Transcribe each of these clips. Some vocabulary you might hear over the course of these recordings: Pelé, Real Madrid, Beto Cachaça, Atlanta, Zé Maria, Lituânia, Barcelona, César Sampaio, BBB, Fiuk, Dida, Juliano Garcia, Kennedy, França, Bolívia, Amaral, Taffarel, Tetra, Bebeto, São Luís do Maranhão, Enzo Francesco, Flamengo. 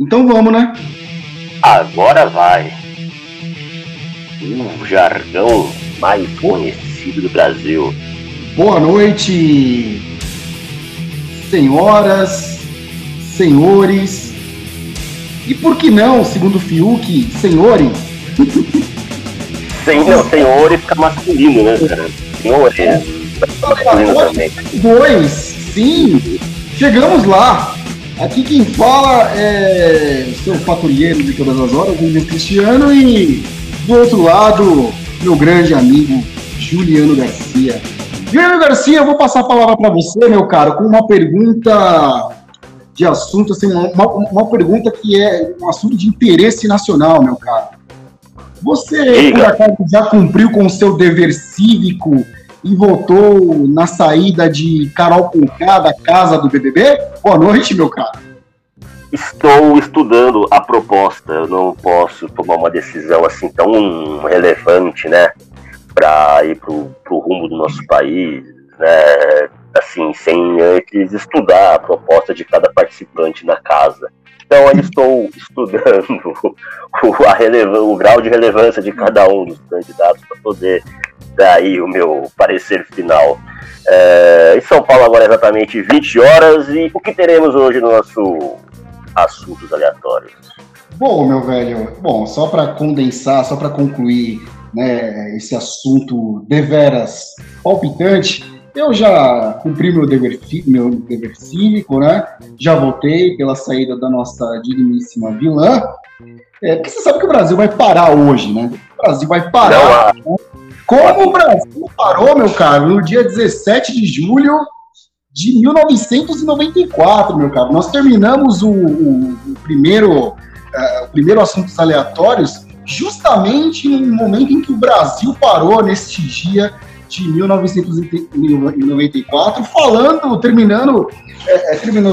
Então vamos, né? Agora vai. O jargão mais conhecido do Brasil. Boa noite, senhoras, senhores, e por que não, segundo Fiuk, senhores? Não, senhores fica masculino, né, cara? Senhores é masculino também. Dois, sim, chegamos lá. Aqui quem fala é o seu patrulheiro de todas as horas, o Cristiano, e do outro lado, meu grande amigo Juliano Garcia. Juliano Garcia, eu vou passar a palavra para você, meu caro, com uma pergunta de assunto, assim, uma pergunta que é um assunto de interesse nacional, meu caro. Você, por acaso, já cumpriu com o seu dever cívico e votou na saída de Carol Conká da casa do BBB? Boa noite, meu caro. Estou estudando a proposta. Eu não posso tomar uma decisão assim tão relevante, né, para ir pro rumo do nosso país, né, assim, sem antes estudar a proposta de cada participante na casa. Então, eu estou estudando o grau de relevância de cada um dos candidatos para poder dar aí o meu parecer final. Em São Paulo, agora é exatamente 20 horas. E o que teremos hoje no nosso Assuntos Aleatórios? Bom, meu velho, só para condensar, só para concluir, né, esse assunto deveras palpitante, eu já cumpri meu dever cívico, né? Já votei pela saída da nossa digníssima vilã. Porque você sabe que o Brasil vai parar hoje, né? O Brasil vai parar. Né? Como o Brasil parou, meu caro, no dia 17 de julho de 1994, meu caro. Nós terminamos o primeiro Assuntos Aleatórios justamente no momento em que o Brasil parou neste dia de 1994, terminando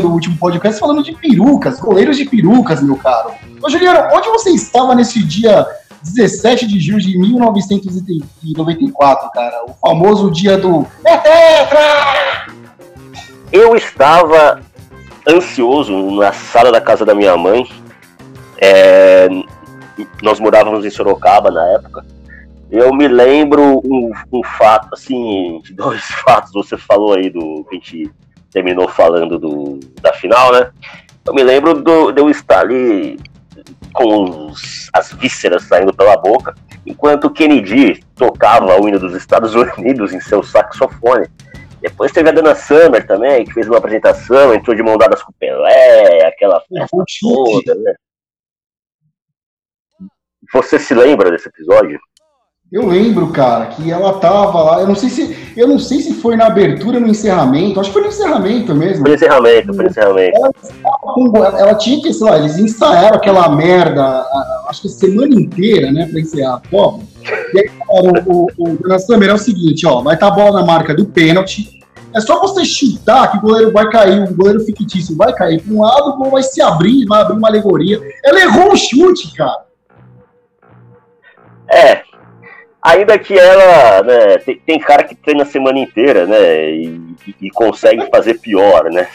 o último podcast, falando de perucas, goleiros de perucas, meu caro. Ô, Juliano, onde você estava nesse dia 17 de julho de 1994, cara? O famoso dia do Tetra! Eu estava ansioso na sala da casa da minha mãe. Nós morávamos em Sorocaba na época. Eu me lembro um fato, assim, de dois fatos. Você falou aí que a gente terminou falando da final, né? Eu me lembro de eu estar ali com as vísceras saindo pela boca, enquanto Kennedy tocava o hino dos Estados Unidos em seu saxofone. Depois teve a Dana Summer também, que fez uma apresentação, entrou de mão dadas com o Pelé, aquela festa toda, né? Você se lembra desse episódio? Eu lembro, cara, que ela tava lá, eu não sei se foi na abertura ou no encerramento, acho que foi no encerramento mesmo. Foi no encerramento. Ela tinha que, sei lá, eles ensaiaram aquela merda, acho que a semana inteira, né, pra encerrar a Copa. E aí, cara, o Dona Summer é o seguinte, ó, vai estar a bola na marca do pênalti, é só você chutar que o goleiro vai cair, o goleiro fictício vai cair pra um lado, o gol vai se abrir, vai abrir uma alegoria. Ela errou um chute, cara. Ainda que ela, né, tem cara que treina a semana inteira, né, e consegue fazer pior, né.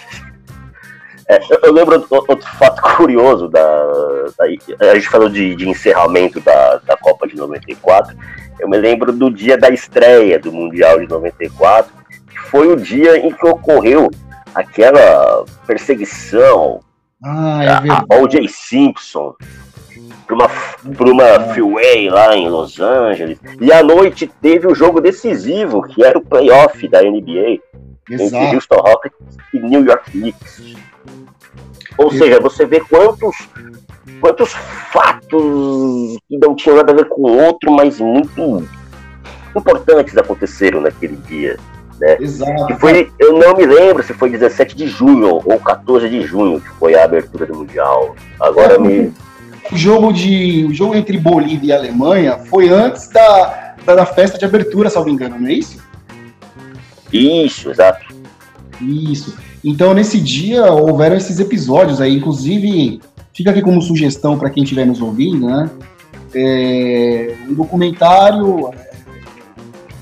Eu lembro outro fato curioso, a gente falou de encerramento da Copa de 94, eu me lembro do dia da estreia do Mundial de 94, que foi o dia em que ocorreu aquela perseguição a O.J. Simpson, por uma freeway lá em Los Angeles. E à noite teve o jogo decisivo, que era o playoff da NBA, entre Houston Rockets e New York Knicks. Ou seja, você vê quantos fatos que não tinham nada a ver com o outro, mas muito importantes aconteceram naquele dia, né? Exato. Eu não me lembro se foi 17 de junho ou 14 de junho, que foi a abertura do Mundial. Agora me... O jogo entre Bolívia e Alemanha foi antes da festa de abertura, se não me engano, não é isso? Isso, exato. Isso. Então, nesse dia, houveram esses episódios aí. Inclusive, fica aqui como sugestão para quem estiver nos ouvindo, né? Um documentário,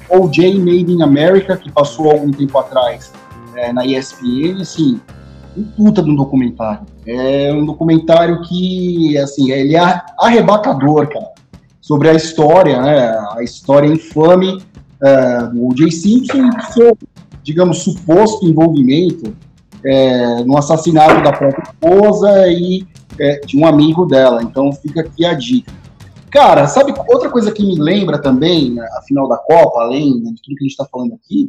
O.J. Made in America, que passou algum tempo atrás na ESPN, assim... um puta de um documentário. É um documentário que, assim, ele é arrebatador, cara. Sobre a história, né? A história infame do O.J. Simpson e seu, digamos, suposto envolvimento no assassinato da própria esposa e de um amigo dela. Então fica aqui a dica. Cara, sabe outra coisa que me lembra também, a final da Copa, além de tudo que a gente está falando aqui,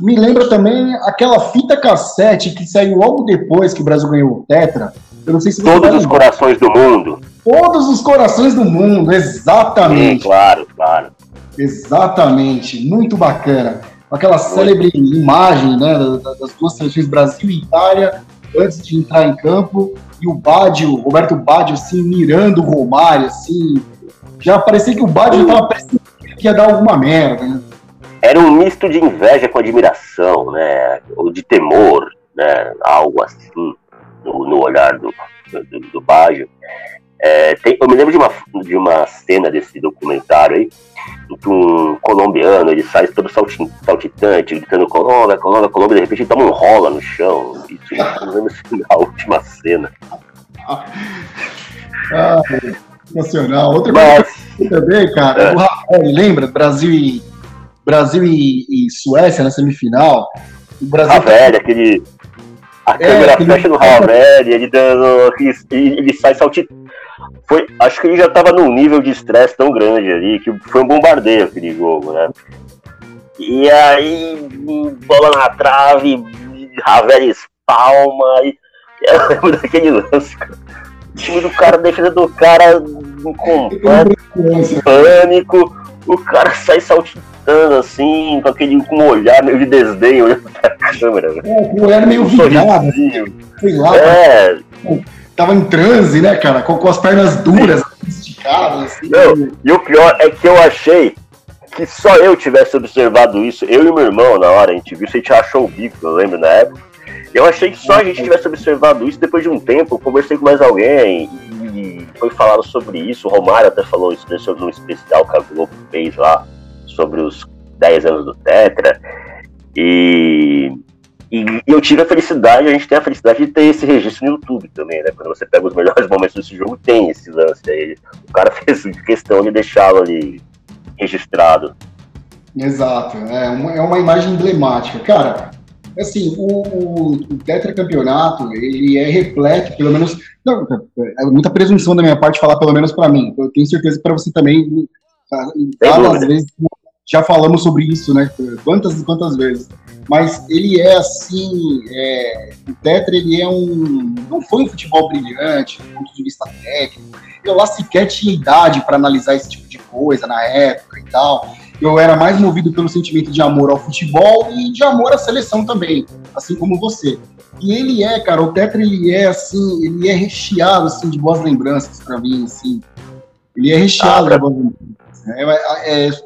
me lembra também aquela fita cassete que saiu logo depois que o Brasil ganhou o Tetra. Eu não sei se todos os corações do mundo. Todos os corações do mundo, exatamente. Sim, claro, claro. Exatamente, muito bacana. Aquela célebre imagem, né, das duas seleções, Brasil e Itália, antes de entrar em campo, e o Baggio, Roberto Baggio, assim, mirando o Romário, assim. Já parecia que o Baggio estava percebendo que ia dar alguma merda, né? Era um misto de inveja com admiração, né? Ou de temor, né? Algo assim, no olhar do Baggio. Eu me lembro de uma cena desse documentário aí, de um colombiano, ele sai todo saltitante, gritando Colômbia, Colômbia, Colômbia, de repente ele toma um rola no chão. Isso, eu não lembro se assim, na última cena. Ah, sensacional. Outra coisa também, cara, o Ravel, lembra? Brasil e Suécia na semifinal. O Brasil Ravel, aquele... A câmera fecha no Ravel, ele sai saltitante. Acho que ele já estava num nível de estresse tão grande ali, que foi um bombardeio aquele jogo, né? E aí, bola na trave, Ravel espalma, e eu lembro daquele lance. O time do cara, a defesa do cara, um completo pânico, o cara sai saltitando assim, com aquele com um olhar meio de desdenho, olhando pra câmera. Com um olhar meio virado, sei lá. Tava em transe, né, cara? Com as pernas duras, esticadas. Assim. Não, e o pior é que eu achei que só eu tivesse observado isso. Eu e meu irmão, na hora, a gente viu, a gente achou o bico, eu lembro, na época. Eu achei que só a gente tivesse observado isso. Depois de um tempo, eu conversei com mais alguém e foi falado sobre isso. O Romário até falou isso num especial que a Globo fez lá sobre os 10 anos do Tetra. E eu tive a gente tem a felicidade de ter esse registro no YouTube também, né? Quando você pega os melhores momentos desse jogo, tem esse lance aí. O cara fez questão de deixá-lo ali registrado. Exato, é uma imagem emblemática. Cara, assim, o tetracampeonato, ele é repleto, pelo menos... Não, é muita presunção da minha parte falar pelo menos pra mim. Eu tenho certeza que pra você também, várias vezes... Já falamos sobre isso, né? Quantas e quantas vezes. Mas ele é assim... O Tetra, ele é um... Não foi um futebol brilhante, do ponto de vista técnico. Eu lá sequer tinha idade para analisar esse tipo de coisa na época e tal. Eu era mais movido pelo sentimento de amor ao futebol e de amor à seleção também, assim como você. E ele é, cara, o Tetra, ele é assim... Ele é recheado, assim, de boas lembranças para mim, assim. Ele é recheado de boas lembranças.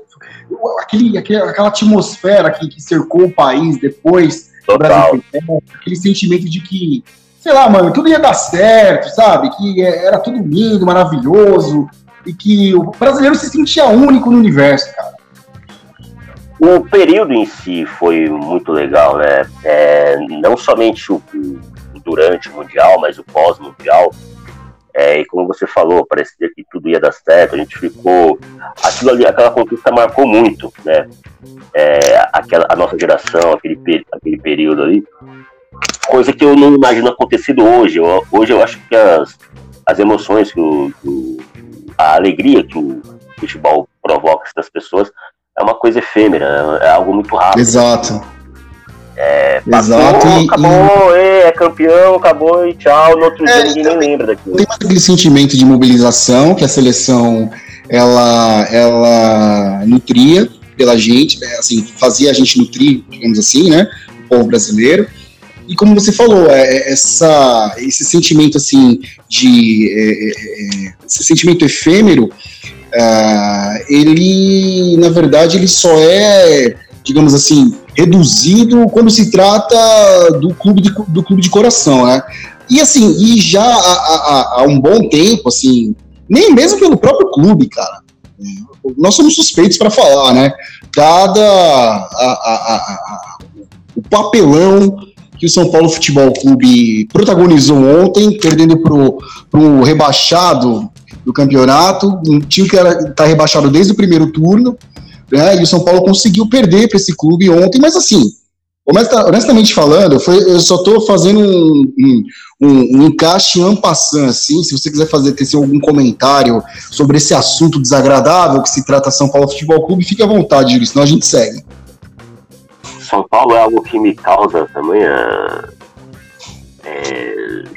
Aquela atmosfera que cercou o país depois do Brasil, aquele sentimento de que, sei lá, mano, tudo ia dar certo, sabe? Que era tudo lindo, maravilhoso, e que o brasileiro se sentia único no universo, cara. O período em si foi muito legal, né? Não somente o durante o Mundial, mas o pós-Mundial. E como você falou, parecia que tudo ia dar certo, a gente ficou... Aquilo ali, aquela conquista marcou muito, né? A nossa geração, aquele período ali. Coisa que eu não imagino acontecido hoje. Hoje eu acho que as emoções, a alegria que o futebol provoca nas pessoas é uma coisa efêmera, é algo muito rápido. Exato. Passou, exato, acabou, é campeão, acabou e tchau, no outro dia ninguém nem lembra daquilo. Tem mais aquele sentimento de mobilização que a seleção ela nutria pela gente, assim, fazia a gente nutrir, digamos assim, né, o povo brasileiro. E como você falou, esse sentimento assim de esse sentimento efêmero, ele na verdade ele só é, digamos assim, reduzido quando se trata do clube de coração, né? E assim, e já há um bom tempo, assim, nem mesmo pelo próprio clube, cara. Nós somos suspeitos para falar, né? Dada o papelão que o São Paulo Futebol Clube protagonizou ontem, perdendo para o rebaixado do campeonato, um time que está rebaixado desde o primeiro turno, né, e o São Paulo conseguiu perder para esse clube ontem, mas assim, honestamente falando, eu só estou fazendo um encaixe en passant, assim, se você quiser ter algum comentário sobre esse assunto desagradável que se trata São Paulo Futebol Clube, fique à vontade, Júlio, senão a gente segue. São Paulo é algo que me causa também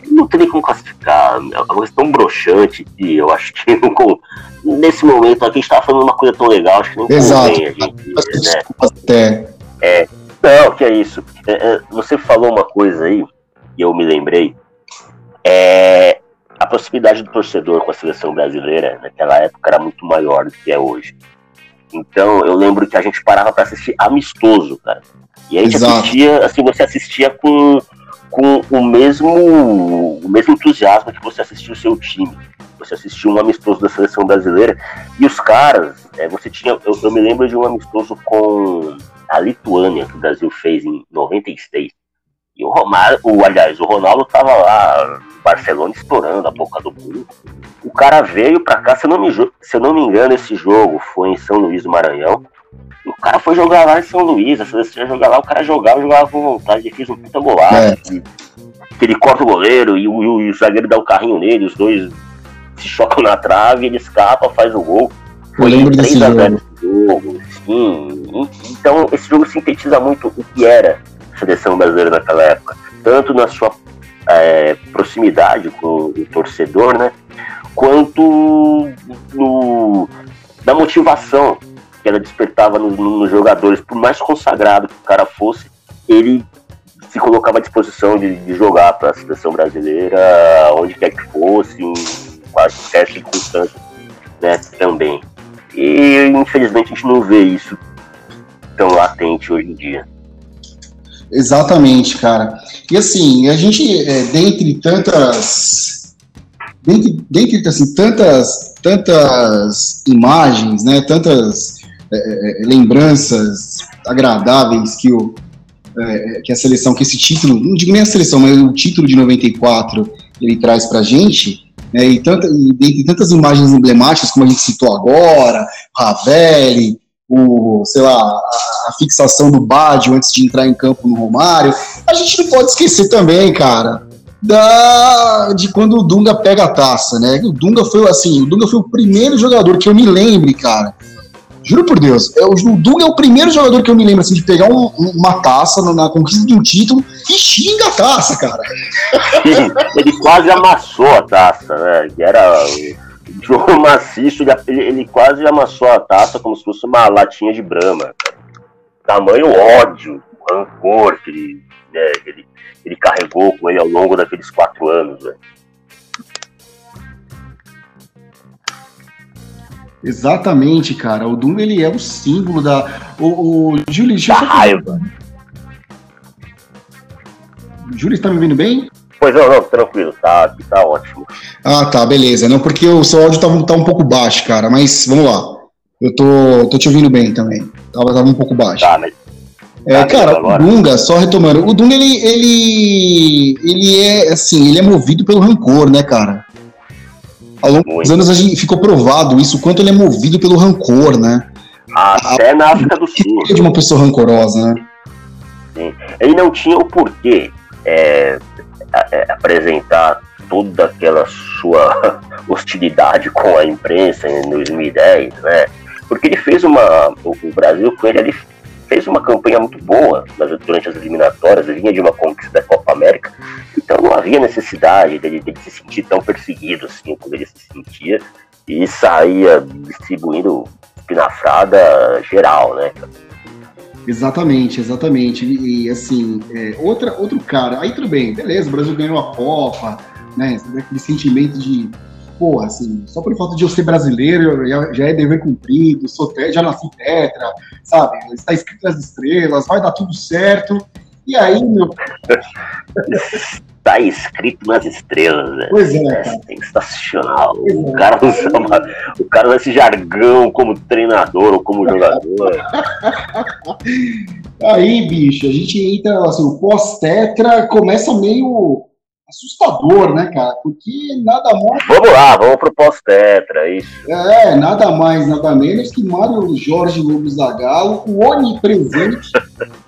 não tem como classificar, é uma coisa tão broxante que eu acho que nesse momento aqui a gente estava falando uma coisa tão legal, acho que não convém a gente, né? Não, que é isso, você falou uma coisa aí e eu me lembrei, a proximidade do torcedor com a seleção brasileira naquela época era muito maior do que é hoje. Então, eu lembro que a gente parava pra assistir amistoso, cara. E aí a gente assistia, assim, você assistia com o mesmo entusiasmo que você assistia o seu time. Você assistia um amistoso da seleção brasileira. E os caras, você tinha... Eu me lembro de um amistoso com a Lituânia, que o Brasil fez em 96. E o Romário, o Ronaldo tava lá, o Barcelona estourando a boca do mundo. O cara veio pra cá, se eu não me engano, esse jogo foi em São Luís do Maranhão. O cara foi jogar lá em São Luís, a seleção ia jogar lá, o cara jogava com vontade, ele fez um puta golaço. Que ele corta o goleiro e o zagueiro dá o carrinho nele, os dois se chocam na trave, ele escapa, faz o gol. Foi 3-0 esse jogo. Sim. Então esse jogo sintetiza muito o que era seleção brasileira naquela época, tanto na sua proximidade com o torcedor, né, quanto da motivação que ela despertava nos jogadores. Por mais consagrado que o cara fosse, ele se colocava à disposição de jogar para a seleção brasileira, onde quer que fosse, em qualquer circunstância, né, também. E infelizmente a gente não vê isso tão latente hoje em dia. Exatamente, cara. E assim, a gente, dentre tantas imagens, né, tantas lembranças agradáveis que a seleção, que esse título, não digo nem a seleção, mas o título de 94 ele traz pra gente, né, e dentre tantas imagens emblemáticas, como a gente citou agora, Ravel, a fixação do Baggio antes de entrar em campo no Romário, a gente não pode esquecer também, cara, de quando o Dunga pega a taça, né? O Dunga foi o primeiro jogador que eu me lembro, cara, juro por Deus, o Dunga é o primeiro jogador que eu me lembro, assim, de pegar uma taça na conquista de um título e xinga a taça, cara. Ele quase amassou a taça, né, que era... jogo maciço, ele quase amassou a taça como se fosse uma latinha de Brahma. Tamanho ódio, rancor que ele carregou com ele ao longo daqueles 4 anos. Né? Exatamente, cara. O Dunga, ele é o símbolo da... O Júlio, deixa eu raiva. Júlio, você tá me ouvindo bem? Pois não, tranquilo, tá ótimo. Ah, tá, beleza. Não, porque o seu áudio tá um pouco baixo, cara, mas vamos lá. Eu tô te ouvindo bem também. Tava um pouco baixo. Tá, mas... cara, agora. O Dunga, só retomando, o Dunga, ele é, assim, ele é movido pelo rancor, né, cara? Ao longo dos anos a gente ficou provado isso, o quanto ele é movido pelo rancor, né? Até na África do Sul. De uma pessoa rancorosa, né? Sim. Ele não tinha o porquê, apresentar toda aquela sua hostilidade com a imprensa em 2010, né? Porque ele fez o Brasil com ele fez uma campanha muito boa durante as eliminatórias, ele vinha de uma conquista da Copa América, então não havia necessidade dele se sentir tão perseguido assim como ele se sentia e saía distribuindo pinafrada geral, né? Exatamente, e assim, outro cara, aí tudo bem, beleza, o Brasil ganhou a Copa, né, aquele sentimento de, porra, assim, só por falta de eu ser brasileiro, já é dever cumprido, já nasci tetra, sabe, está escrito nas estrelas, vai dar tudo certo, e aí, meu... Tá escrito nas estrelas, né? Pois é, cara. Sensacional. Pois o cara usa esse jargão como treinador ou como jogador. Aí, bicho, a gente entra, assim, o pós-tetra começa meio assustador, né, cara? Porque nada mais... Vamos lá, vamos pro pós-tetra, isso. É, nada mais, nada menos que Mário Jorge Lobo Zagallo, o onipresente,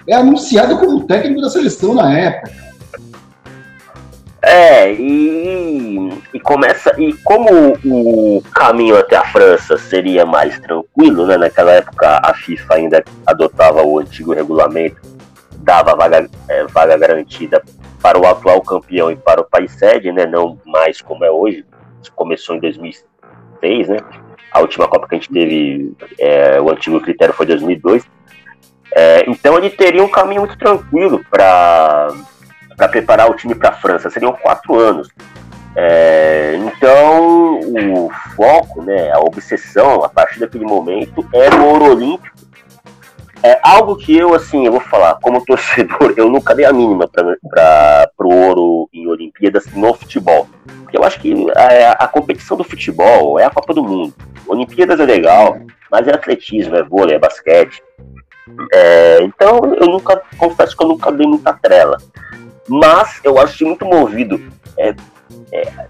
é anunciado como técnico da seleção na época. É, e começa... E como o caminho até a França seria mais tranquilo, né? Naquela época a FIFA ainda adotava o antigo regulamento, dava vaga garantida para o atual campeão e para o país sede, né? Não mais como é hoje. Isso começou em 2006, né? A última Copa que a gente teve, o antigo critério foi 2002. É, então ele teria um caminho muito tranquilo para preparar o time para a França, seriam 4 anos. Então, o foco, né, a obsessão, a partir daquele momento, era o Ouro Olímpico. É algo que eu vou falar, como torcedor, eu nunca dei a mínima para o ouro em Olimpíadas no futebol. Porque eu acho que a competição do futebol é a Copa do Mundo. Olimpíadas é legal, mas é atletismo, é vôlei, é basquete. Então, confesso que eu nunca dei muita trela. Mas eu acho muito movido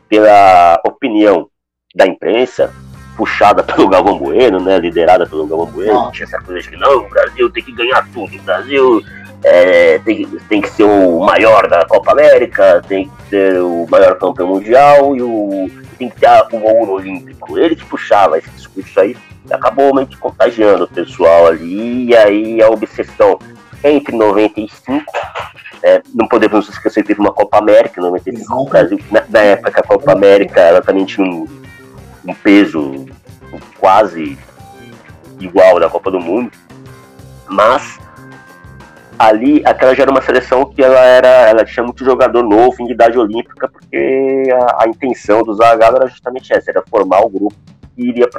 pela opinião da imprensa, puxada pelo Galvão Bueno, né, liderada pelo Galvão Bueno, tinha essa coisa de que não, o Brasil tem que ganhar tudo, o Brasil tem que ser o maior da Copa América, tem que ser o maior campeão mundial e tem que ter o ouro olímpico. Ele que puxava esse discurso aí, acabou meio que contagiando o pessoal ali, e aí a obsessão entre 95... não podemos esquecer que teve uma Copa América em 95 no Brasil. Na época, a Copa América ela também tinha um peso quase igual da Copa do Mundo. Mas ali, aquela já era uma seleção que ela tinha muito jogador novo em idade olímpica, porque a intenção do Zagallo era justamente essa, era formar o grupo que iria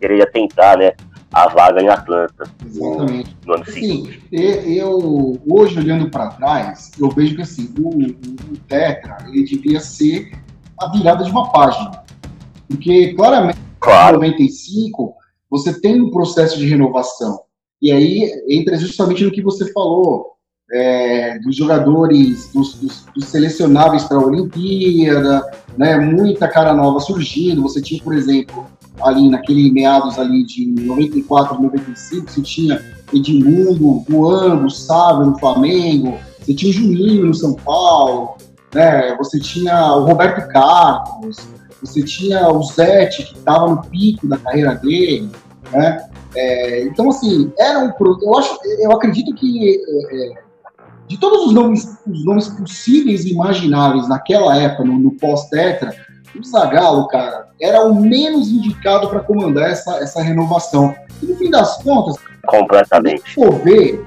queria tentar, né, a vaga em Atlanta. Exatamente. No ano seguinte. Eu, hoje, olhando para trás, eu vejo que assim, o Tetra, ele devia ser a virada de uma página. Porque, claramente, em 95, você tem um processo de renovação. E aí, entra justamente no que você falou, dos jogadores, dos selecionáveis para a Olimpíada, né, muita cara nova surgindo. Você tinha, por exemplo... ali naquele meados ali de 94, 95, você tinha Edmundo voando, Sábio no Flamengo, você tinha Juninho no São Paulo, né? Você tinha o Roberto Carlos, você tinha o Zete, que estava no pico da carreira dele, né? Então, assim, era um... eu acredito que de todos os nomes possíveis e imagináveis naquela época, no pós-tetra, o Zagallo, cara, era o menos indicado para comandar essa renovação. E no fim das contas... Completamente. Por ver,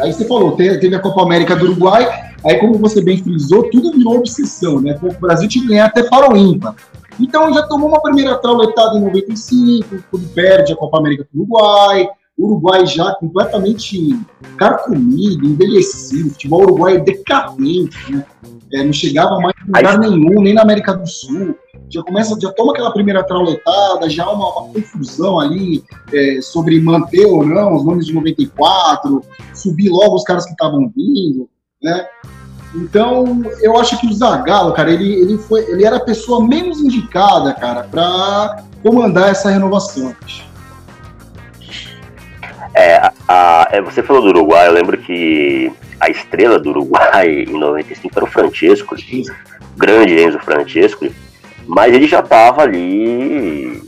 aí você falou, teve a Copa América do Uruguai, aí como você bem frisou, tudo virou obsessão, né? O Brasil tinha que ganhar até para o ímpar. Então já tomou uma primeira trauletada em 95, quando perde a Copa América do Uruguai, o Uruguai já completamente carcomido, envelhecido, o futebol uruguaio decadente, né? Não chegava mais em lugar nenhum, nem na América do Sul. Já toma aquela primeira trauletada, já há uma confusão ali sobre manter ou não os nomes de 94, subir logo os caras que estavam vindo, né? Então, eu acho que o Zagallo, cara, ele era a pessoa menos indicada, cara, para comandar essa renovação. Você falou do Uruguai, eu lembro que a estrela do Uruguai em 95 era o Francesco, grande Enzo Francesco, mas ele já estava ali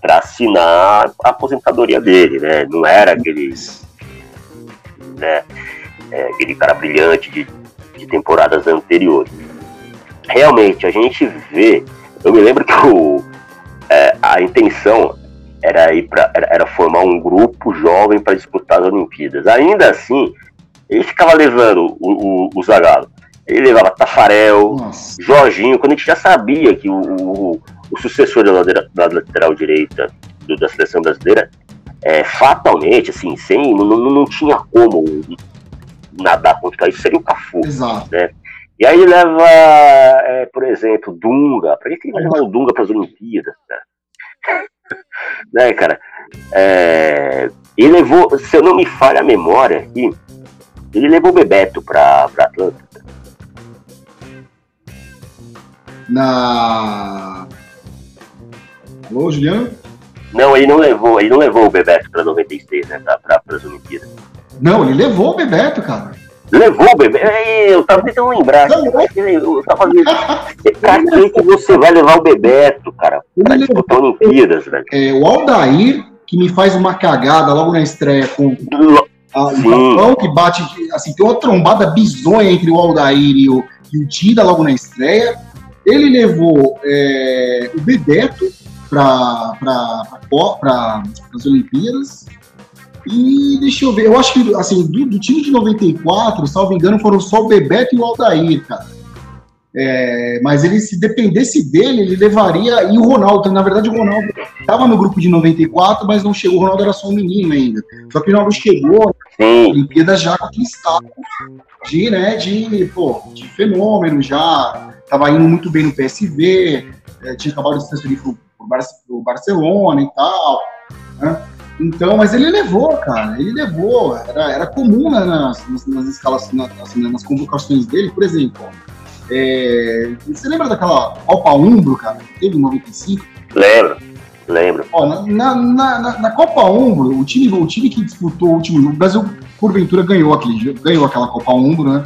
para assinar a aposentadoria dele, né? Não era aquele cara brilhante de temporadas anteriores. Realmente, a gente vê, eu me lembro que a intenção era formar um grupo jovem para disputar as Olimpíadas. Ainda assim, ele ficava levando o Zagallo. Ele levava Taffarel, Jorginho, quando a gente já sabia que o sucessor da lateral direita da seleção brasileira, fatalmente, assim, não tinha como nadar contra isso, seria o Cafu. Exato. Né? E aí ele leva, por exemplo, Dunga. Para que ele vai levar o Dunga para as Olimpíadas, cara? Né, cara? Ele levou, se eu não me falha a memória aqui, Ele levou o Bebeto pra Atlanta. Alô, Juliano? Não, ele não levou o Bebeto pra 96, né? Pras Olimpíadas. Não, ele levou o Bebeto, cara. Levou o Bebeto? Eu tava tentando lembrar. Eu tava dizendo, cara, quem que você vai levar o Bebeto, cara? Pra disputar Olimpíadas, velho. É, o Aldair, que me faz uma cagada logo na estreia com... Japão, que bate, assim, tem uma trombada bizonha entre o Aldair e o Dida logo na estreia. Ele levou o Bebeto para as Olimpíadas. E deixa eu ver, eu acho que assim, do time de 94, salvo engano, foram só o Bebeto e o Aldair, cara. Mas ele, se dependesse dele, ele levaria. E o Ronaldo, na verdade, o Ronaldo estava no grupo de 94, mas não chegou. O Ronaldo era só um menino ainda. Só que o Ronaldo chegou na Olimpíada já com aquele status de fenômeno, já estava indo muito bem no PSV, tinha acabado de se transferir pro Barcelona e tal, né? Então, mas ele levou, cara, era comum, né, nas escalas, nas convocações dele, por exemplo. Você lembra daquela Copa Umbro, cara, que teve em 95? Lembro. Ó, na Copa Umbro, o time que disputou o último jogo, o Brasil, porventura, ganhou aquela Copa Umbro, né?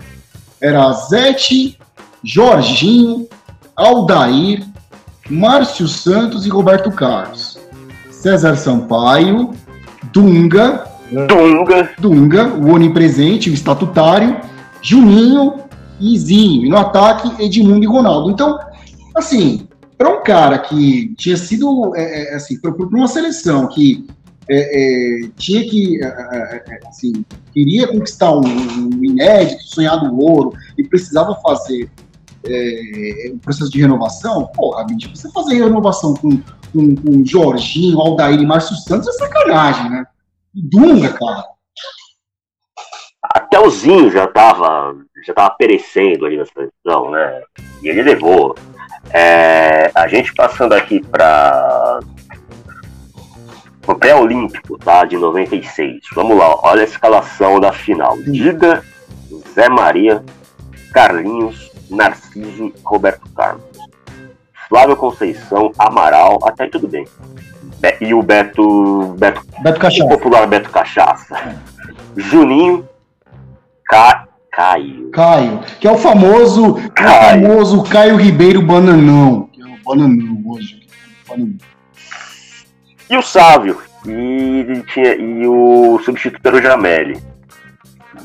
Era Zete, Jorginho, Aldair, Márcio Santos e Roberto Carlos, César Sampaio, Dunga, o onipresente, o estatutário, Juninho, Izinho, e no ataque, Edmundo e Ronaldo. Então, assim, para um cara que tinha sido, para uma seleção que queria conquistar um inédito, sonhado ouro, e precisava fazer um processo de renovação, porra, bicho, você fazer renovação com Jorginho, Aldair e Márcio Santos é sacanagem, né? Dunga, cara. Até o Zinho já tava perecendo ali na seleção, né? E ele levou. A gente passando aqui para o pré-olímpico, tá? De 96. Vamos lá, olha a escalação da final. Dida, Zé Maria, Carlinhos, Narciso, Roberto Carlos, Flávio Conceição, Amaral, até aí tudo bem. E o Beto Cachaça. O popular Beto Cachaça. Juninho, Caio, que é o famoso Caio Ribeiro Bananão, que é o Bananão hoje. E o Sávio, e o substituto era o Jamelli.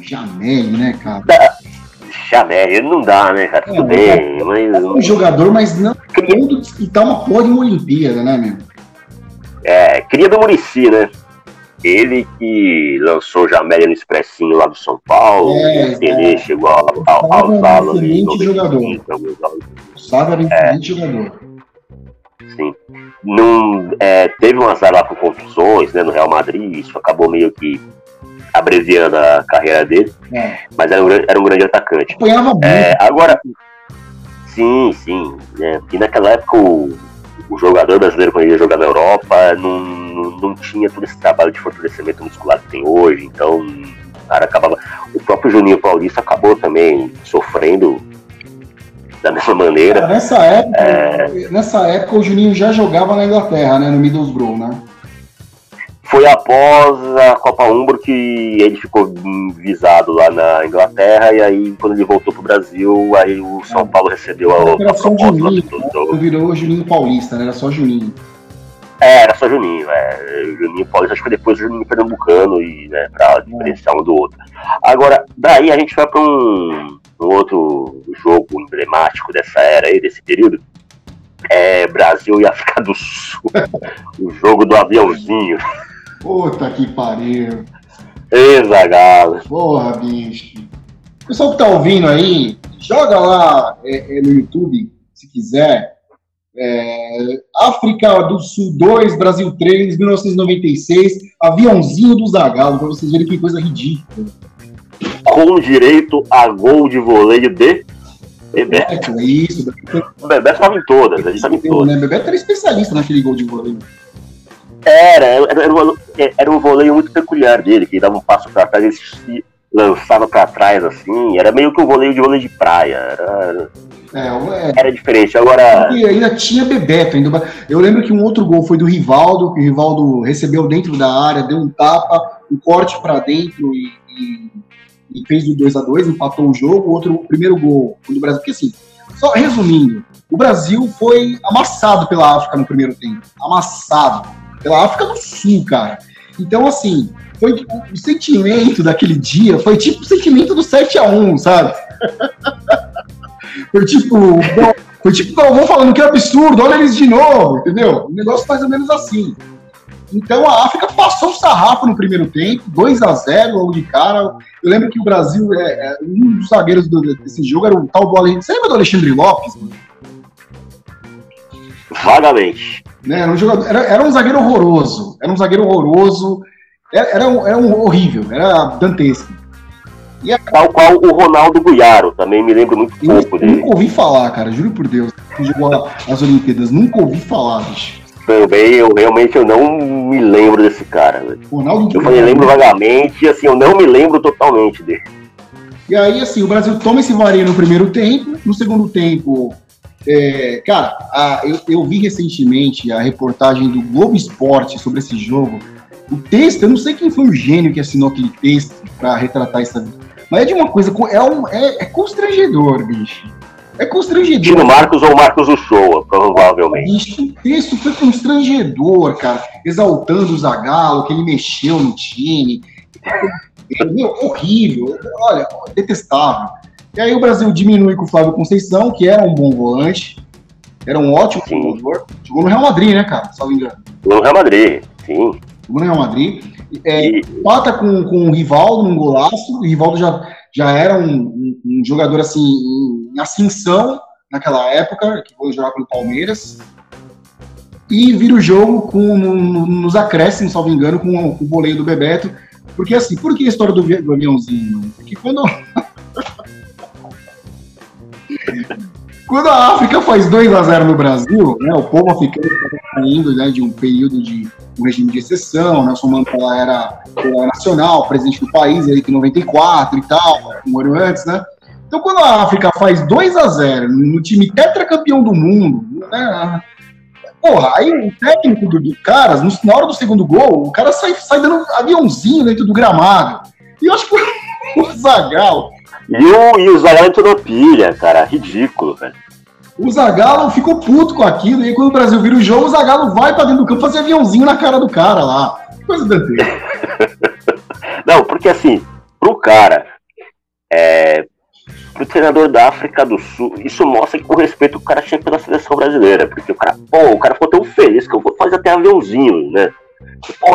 Jamelli, né, cara? Jamelli, não dá, né, cara? Tudo bem, mas... um jogador, mas não querendo disputar uma porra de uma Olimpíada, né, meu? Cria do Muricy, né? Ele que lançou Jamelli no Expressinho lá do São Paulo, ele chegou ao Sábado em 95. O Sábado era excelente jogador. Sim. Teve um azar lá com contusões, né, no Real Madrid, isso acabou meio que abreviando a carreira dele, mas era um grande atacante. Apanhava muito. Agora, sim. E naquela época o jogador brasileiro, quando ele ia jogar na Europa, não tinha todo esse trabalho de fortalecimento muscular que tem hoje, então o cara acabava... O próprio Juninho Paulista acabou também sofrendo da mesma maneira. Cara, nessa época o Juninho já jogava na Inglaterra, né, no Middlesbrough, né? Foi após a Copa Umbro que ele ficou visado lá na Inglaterra, e aí quando ele voltou pro Brasil, aí o São Paulo recebeu a operação Juninho, né? Virou Juninho Paulista, né? Era só Juninho. Era só Juninho, Juninho Paulista, acho que depois o Juninho Pernambucano, e, né, pra diferenciar um do outro. Agora, daí a gente vai pra um outro jogo emblemático dessa era aí, desse período. Brasil e África do Sul. O jogo do aviãozinho. Puta que pariu. Ei, Zagallo. Porra, bicho. O pessoal que tá ouvindo aí, joga lá no YouTube, se quiser. África do Sul 2, Brasil 3, 1996. Aviãozinho do Zagallo, pra vocês verem que coisa ridícula. Com direito a gol de voleio de Bebeto. Bebeto estava em todas. Bebeto era especialista naquele gol de voleio. Era um voleio muito peculiar dele, que dava um passo para trás e lançava pra trás, assim, era meio que o vôlei de praia, era diferente, agora... E ainda tinha Bebeto, ainda... eu lembro que um outro gol foi do Rivaldo, que o Rivaldo recebeu dentro da área, deu um tapa, um corte pra dentro e fez o 2x2, empatou o jogo, o primeiro gol do Brasil, porque assim, só resumindo, o Brasil foi amassado pela África no primeiro tempo, amassado, pela África do Sul, cara. Então, assim, foi, o sentimento daquele dia foi tipo o sentimento do 7x1, sabe? Foi tipo o Galvão falando que é absurdo, olha eles de novo, entendeu? O negócio mais ou menos assim. Então, a África passou o sarrafo no primeiro tempo, 2x0 logo de cara. Eu lembro que o Brasil, um dos zagueiros desse jogo era o tal do Alexandre. Você lembra do Alexandre Lopes? Vagamente. Né, era um jogador, era um zagueiro horroroso. Era um horrível, era dantesco. Tal qual o Ronaldo Guiaro, também me lembro muito pouco dele. Nunca ouvi falar, cara, juro por Deus. Jogou as Olimpíadas, nunca ouvi falar, bicho. Também, eu realmente não me lembro desse cara, velho. Ronaldo Guiaro. Eu lembro vagamente, assim, eu não me lembro totalmente dele. E aí, assim, o Brasil toma esse vareio no primeiro tempo, no segundo tempo... cara, eu vi recentemente a reportagem do Globo Esporte sobre esse jogo. O texto, eu não sei quem foi o gênio que assinou aquele texto pra retratar essa... Mas é de uma coisa, é constrangedor, bicho. É constrangedor. Tino Marcos ou Marcos Uchoa, provavelmente. O texto foi constrangedor, cara. Exaltando o Zagallo, que ele mexeu no time. Meu, horrível. Olha, detestável. E aí o Brasil diminui com o Flávio Conceição, que era um bom volante, era um ótimo jogador. Jogou no Real Madrid, né, cara? Salvo engano. Jogou no Real Madrid, sim. Jogou no Real Madrid. Empata com o Rivaldo num golaço. O Rivaldo já era um jogador assim, em ascensão naquela época, que foi jogar pelo Palmeiras. E vira o jogo nos acréscimos, salvo engano, com o voleio do Bebeto. Porque assim, por que a história do aviãozinho? Porque quando a África faz 2x0 no Brasil, né, o povo africano está saindo, né, de um período de um regime de exceção, Nelson Mandela era nacional, presidente do país, ele tem 94 e tal, um ano antes, né? Então quando a África faz 2x0 no time tetracampeão do mundo, né, porra, aí o técnico do Caras, na hora do segundo gol, o cara sai dando aviãozinho dentro do gramado. E eu acho que o Zagallo... E o Zagallo entrou na pilha, cara, ridículo, velho. O Zagallo ficou puto com aquilo, e aí quando o Brasil vira o jogo, o Zagallo vai pra dentro do campo fazer aviãozinho na cara do cara lá. Que coisa danteira. Não, porque assim, pro cara, pro treinador da África do Sul, isso mostra que o respeito que o cara tinha pela seleção brasileira, porque o cara ficou tão feliz que eu vou fazer até aviãozinho, né? Pô,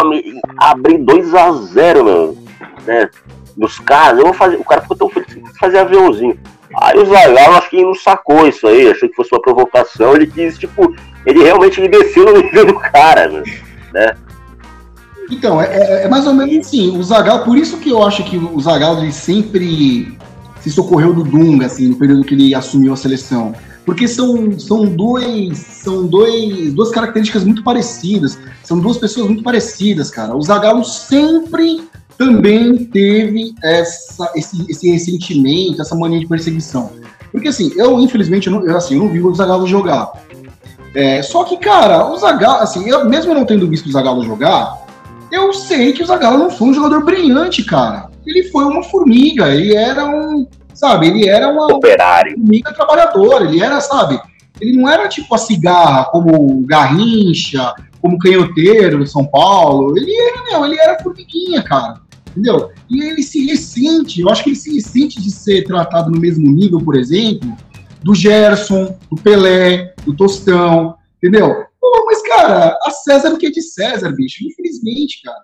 abri 2x0, mano, né? Dos caras, eu vou fazer. O cara ficou tão feliz que fazer aviãozinho. Aí o Zagallo, acho que ele não sacou isso aí, achou que fosse uma provocação, ele quis, tipo, ele realmente desceu no nível do cara, né? Então, é mais ou menos assim, o Zagallo, por isso que eu acho que o Zagallo, ele sempre se socorreu do Dunga, assim, no período que ele assumiu a seleção. Porque são duas características muito parecidas, são duas pessoas muito parecidas, cara. O Zagallo sempre... também teve esse ressentimento, essa mania de perseguição. Porque assim, eu infelizmente eu não vi o Zagallo jogar. Só que, cara, o Zagallo, assim, eu, mesmo não tendo visto o Zagallo jogar, eu sei que o Zagallo não foi um jogador brilhante, cara. Ele foi uma formiga, ele era um, sabe, ele era uma operário, formiga trabalhadora, ele era, sabe, ele não era tipo a cigarra, como o Garrincha, como o canhoteiro do São Paulo, ele era formiguinha, cara. Entendeu? E ele se ressente, eu acho que ele se ressente de ser tratado no mesmo nível, por exemplo, do Gerson, do Pelé, do Tostão, entendeu? Pô, mas, cara, a César o que é de César, bicho? Infelizmente, cara.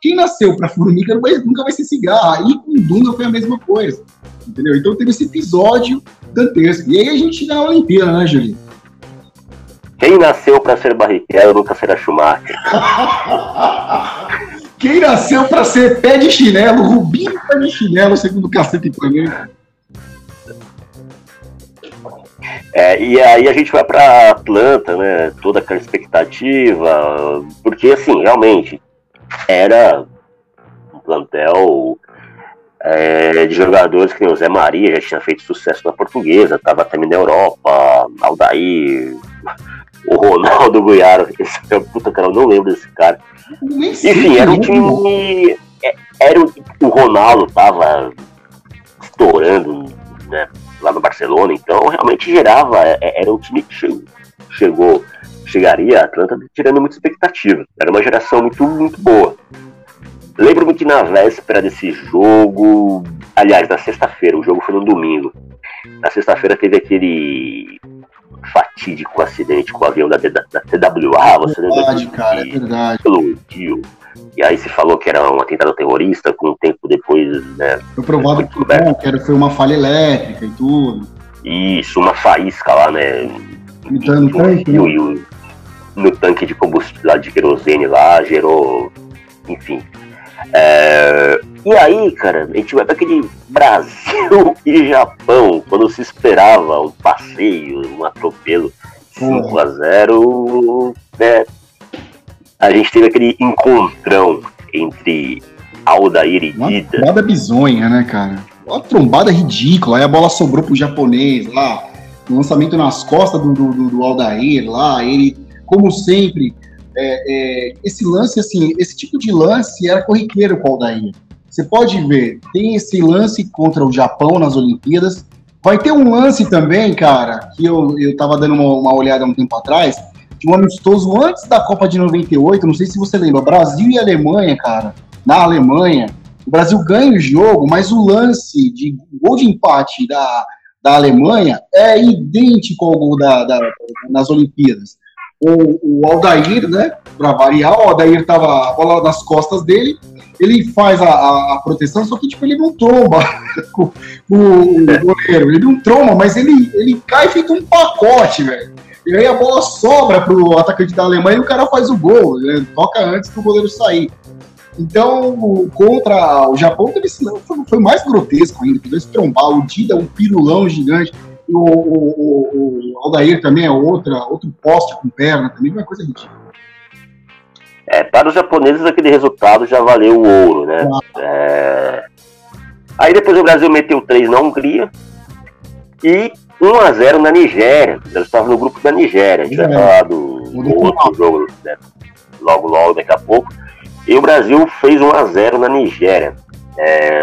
Quem nasceu pra formiga nunca vai ser cigarra, e com Dunga foi a mesma coisa, entendeu? Então teve esse episódio dantesco. E aí a gente dá a Olimpíada, né, Julinho? Quem nasceu pra ser Barrichello nunca será Schumacher. Quem nasceu pra ser pé de chinelo, Rubinho pé de chinelo, segundo o Cacete Planeta. E aí a gente vai pra Atlanta, né? Toda aquela expectativa, porque assim, realmente, era um plantel de jogadores que nem o Zé Maria, já tinha feito sucesso na portuguesa, estava também na Europa, Aldair, o Ronaldo Goiaro, esse é puta cara, eu não lembro desse cara. Enfim, era um time. Era o Ronaldo estava estourando, né, lá no Barcelona, então realmente gerava, era um time que chegaria a Atlanta tirando muita expectativa. Era uma geração muito, muito boa. Lembro-me que na véspera desse jogo, aliás, na sexta-feira, o jogo foi no domingo. Na sexta-feira teve aquele fatídico acidente com o avião da TWA, você lembra? Verdade, cara, é verdade. Explodiu. E aí se falou que era um atentado terrorista, com um tempo depois, né? Foi provado que foi uma falha elétrica e tudo. Isso, uma faísca lá, né? No tanque de combustível lá, de querosene lá, gerou. Enfim. E aí, cara, a gente vai para aquele Brasil e Japão, quando se esperava um passeio, um atropelo 5-0, né? A gente teve aquele encontrão entre Aldair e Dida. Uma trombada bizonha, né, cara? Uma trombada ridícula. Aí a bola sobrou pro japonês lá. Um lançamento nas costas do Aldair lá. Ele, como sempre, esse lance, assim, esse tipo de lance era corriqueiro com o Aldair. Você pode ver, tem esse lance contra o Japão nas Olimpíadas. Vai ter um lance também, cara, que eu tava dando uma olhada há um tempo atrás, de um amistoso antes da Copa de 98, não sei se você lembra, Brasil e Alemanha, cara, na Alemanha, o Brasil ganha o jogo, mas o lance de gol de empate da Alemanha é idêntico ao gol nas Olimpíadas. O Aldair, né, pra variar, o Aldair tava a bola nas costas dele, ele faz a proteção, só que tipo, ele não tromba o goleiro, ele não tromba, mas ele cai feito um pacote, velho. E aí a bola sobra pro atacante da Alemanha e o cara faz o gol, né? Toca antes do goleiro sair. Então, contra o Japão, foi mais grotesco ainda, poder se trombar. O Dida é um pirulão gigante, o Aldair também é outro poste com perna, também é uma coisa ridícula. Para os japoneses, aquele resultado já valeu o ouro, né? Ah. Aí depois o Brasil meteu 3 na Hungria e 1-0 na Nigéria. Eu estava no grupo da Nigéria, a gente vai falar do outro jogo, né, logo daqui a pouco. E o Brasil fez 1-0 na Nigéria,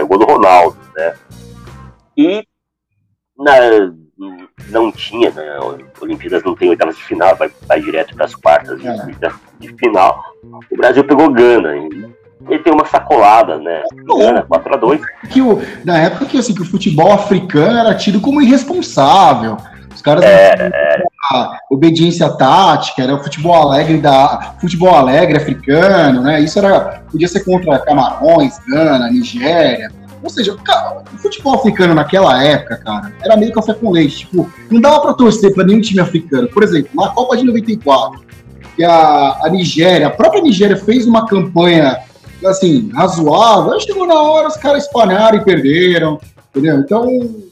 gol do Ronaldo, né? E não tinha, né, Olimpíadas não tem oitavas de final, vai direto para as quartas de final. O Brasil pegou Gana, hein? Ele tem uma sacolada, né? Gana, 4-2. Na época que, assim, que o futebol africano era tido como irresponsável. Os caras obediência tática, era o futebol alegre africano, né? Isso podia ser contra Camarões, Gana, Nigéria. Ou seja, cara, o futebol africano naquela época, cara, era meio café com leite. Tipo, não dava pra torcer pra nenhum time africano. Por exemplo, na Copa de 94, que a própria Nigéria fez uma campanha assim, razoável, aí chegou na hora, os caras espalharam e perderam, entendeu? Então,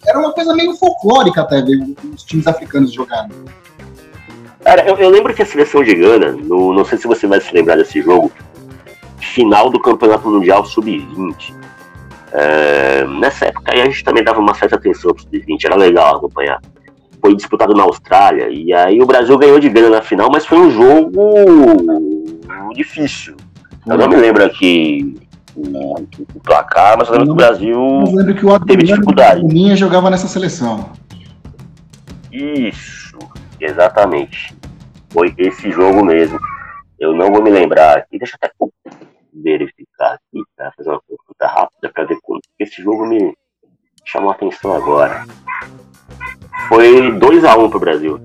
era uma coisa meio folclórica até, ver os times africanos jogarem. Cara, eu lembro que a seleção de Gana, não sei se você vai se lembrar desse jogo, final do Campeonato Mundial Sub-20. Nessa época aí a gente também dava uma certa atenção pro Sub-20, era legal acompanhar. Foi disputado na Austrália, e aí o Brasil ganhou de Gana na final, mas foi um jogo difícil. Eu não me lembro aqui o placar, mas eu lembro que o Brasil teve dificuldade. O Juninho jogava nessa seleção. Isso, exatamente. Foi esse jogo mesmo. Eu não vou me lembrar aqui, deixa eu até verificar aqui, tá? Fazer uma consulta rápida pra ver como. Esse jogo me chamou a atenção agora. Foi 2-1 pro Brasil.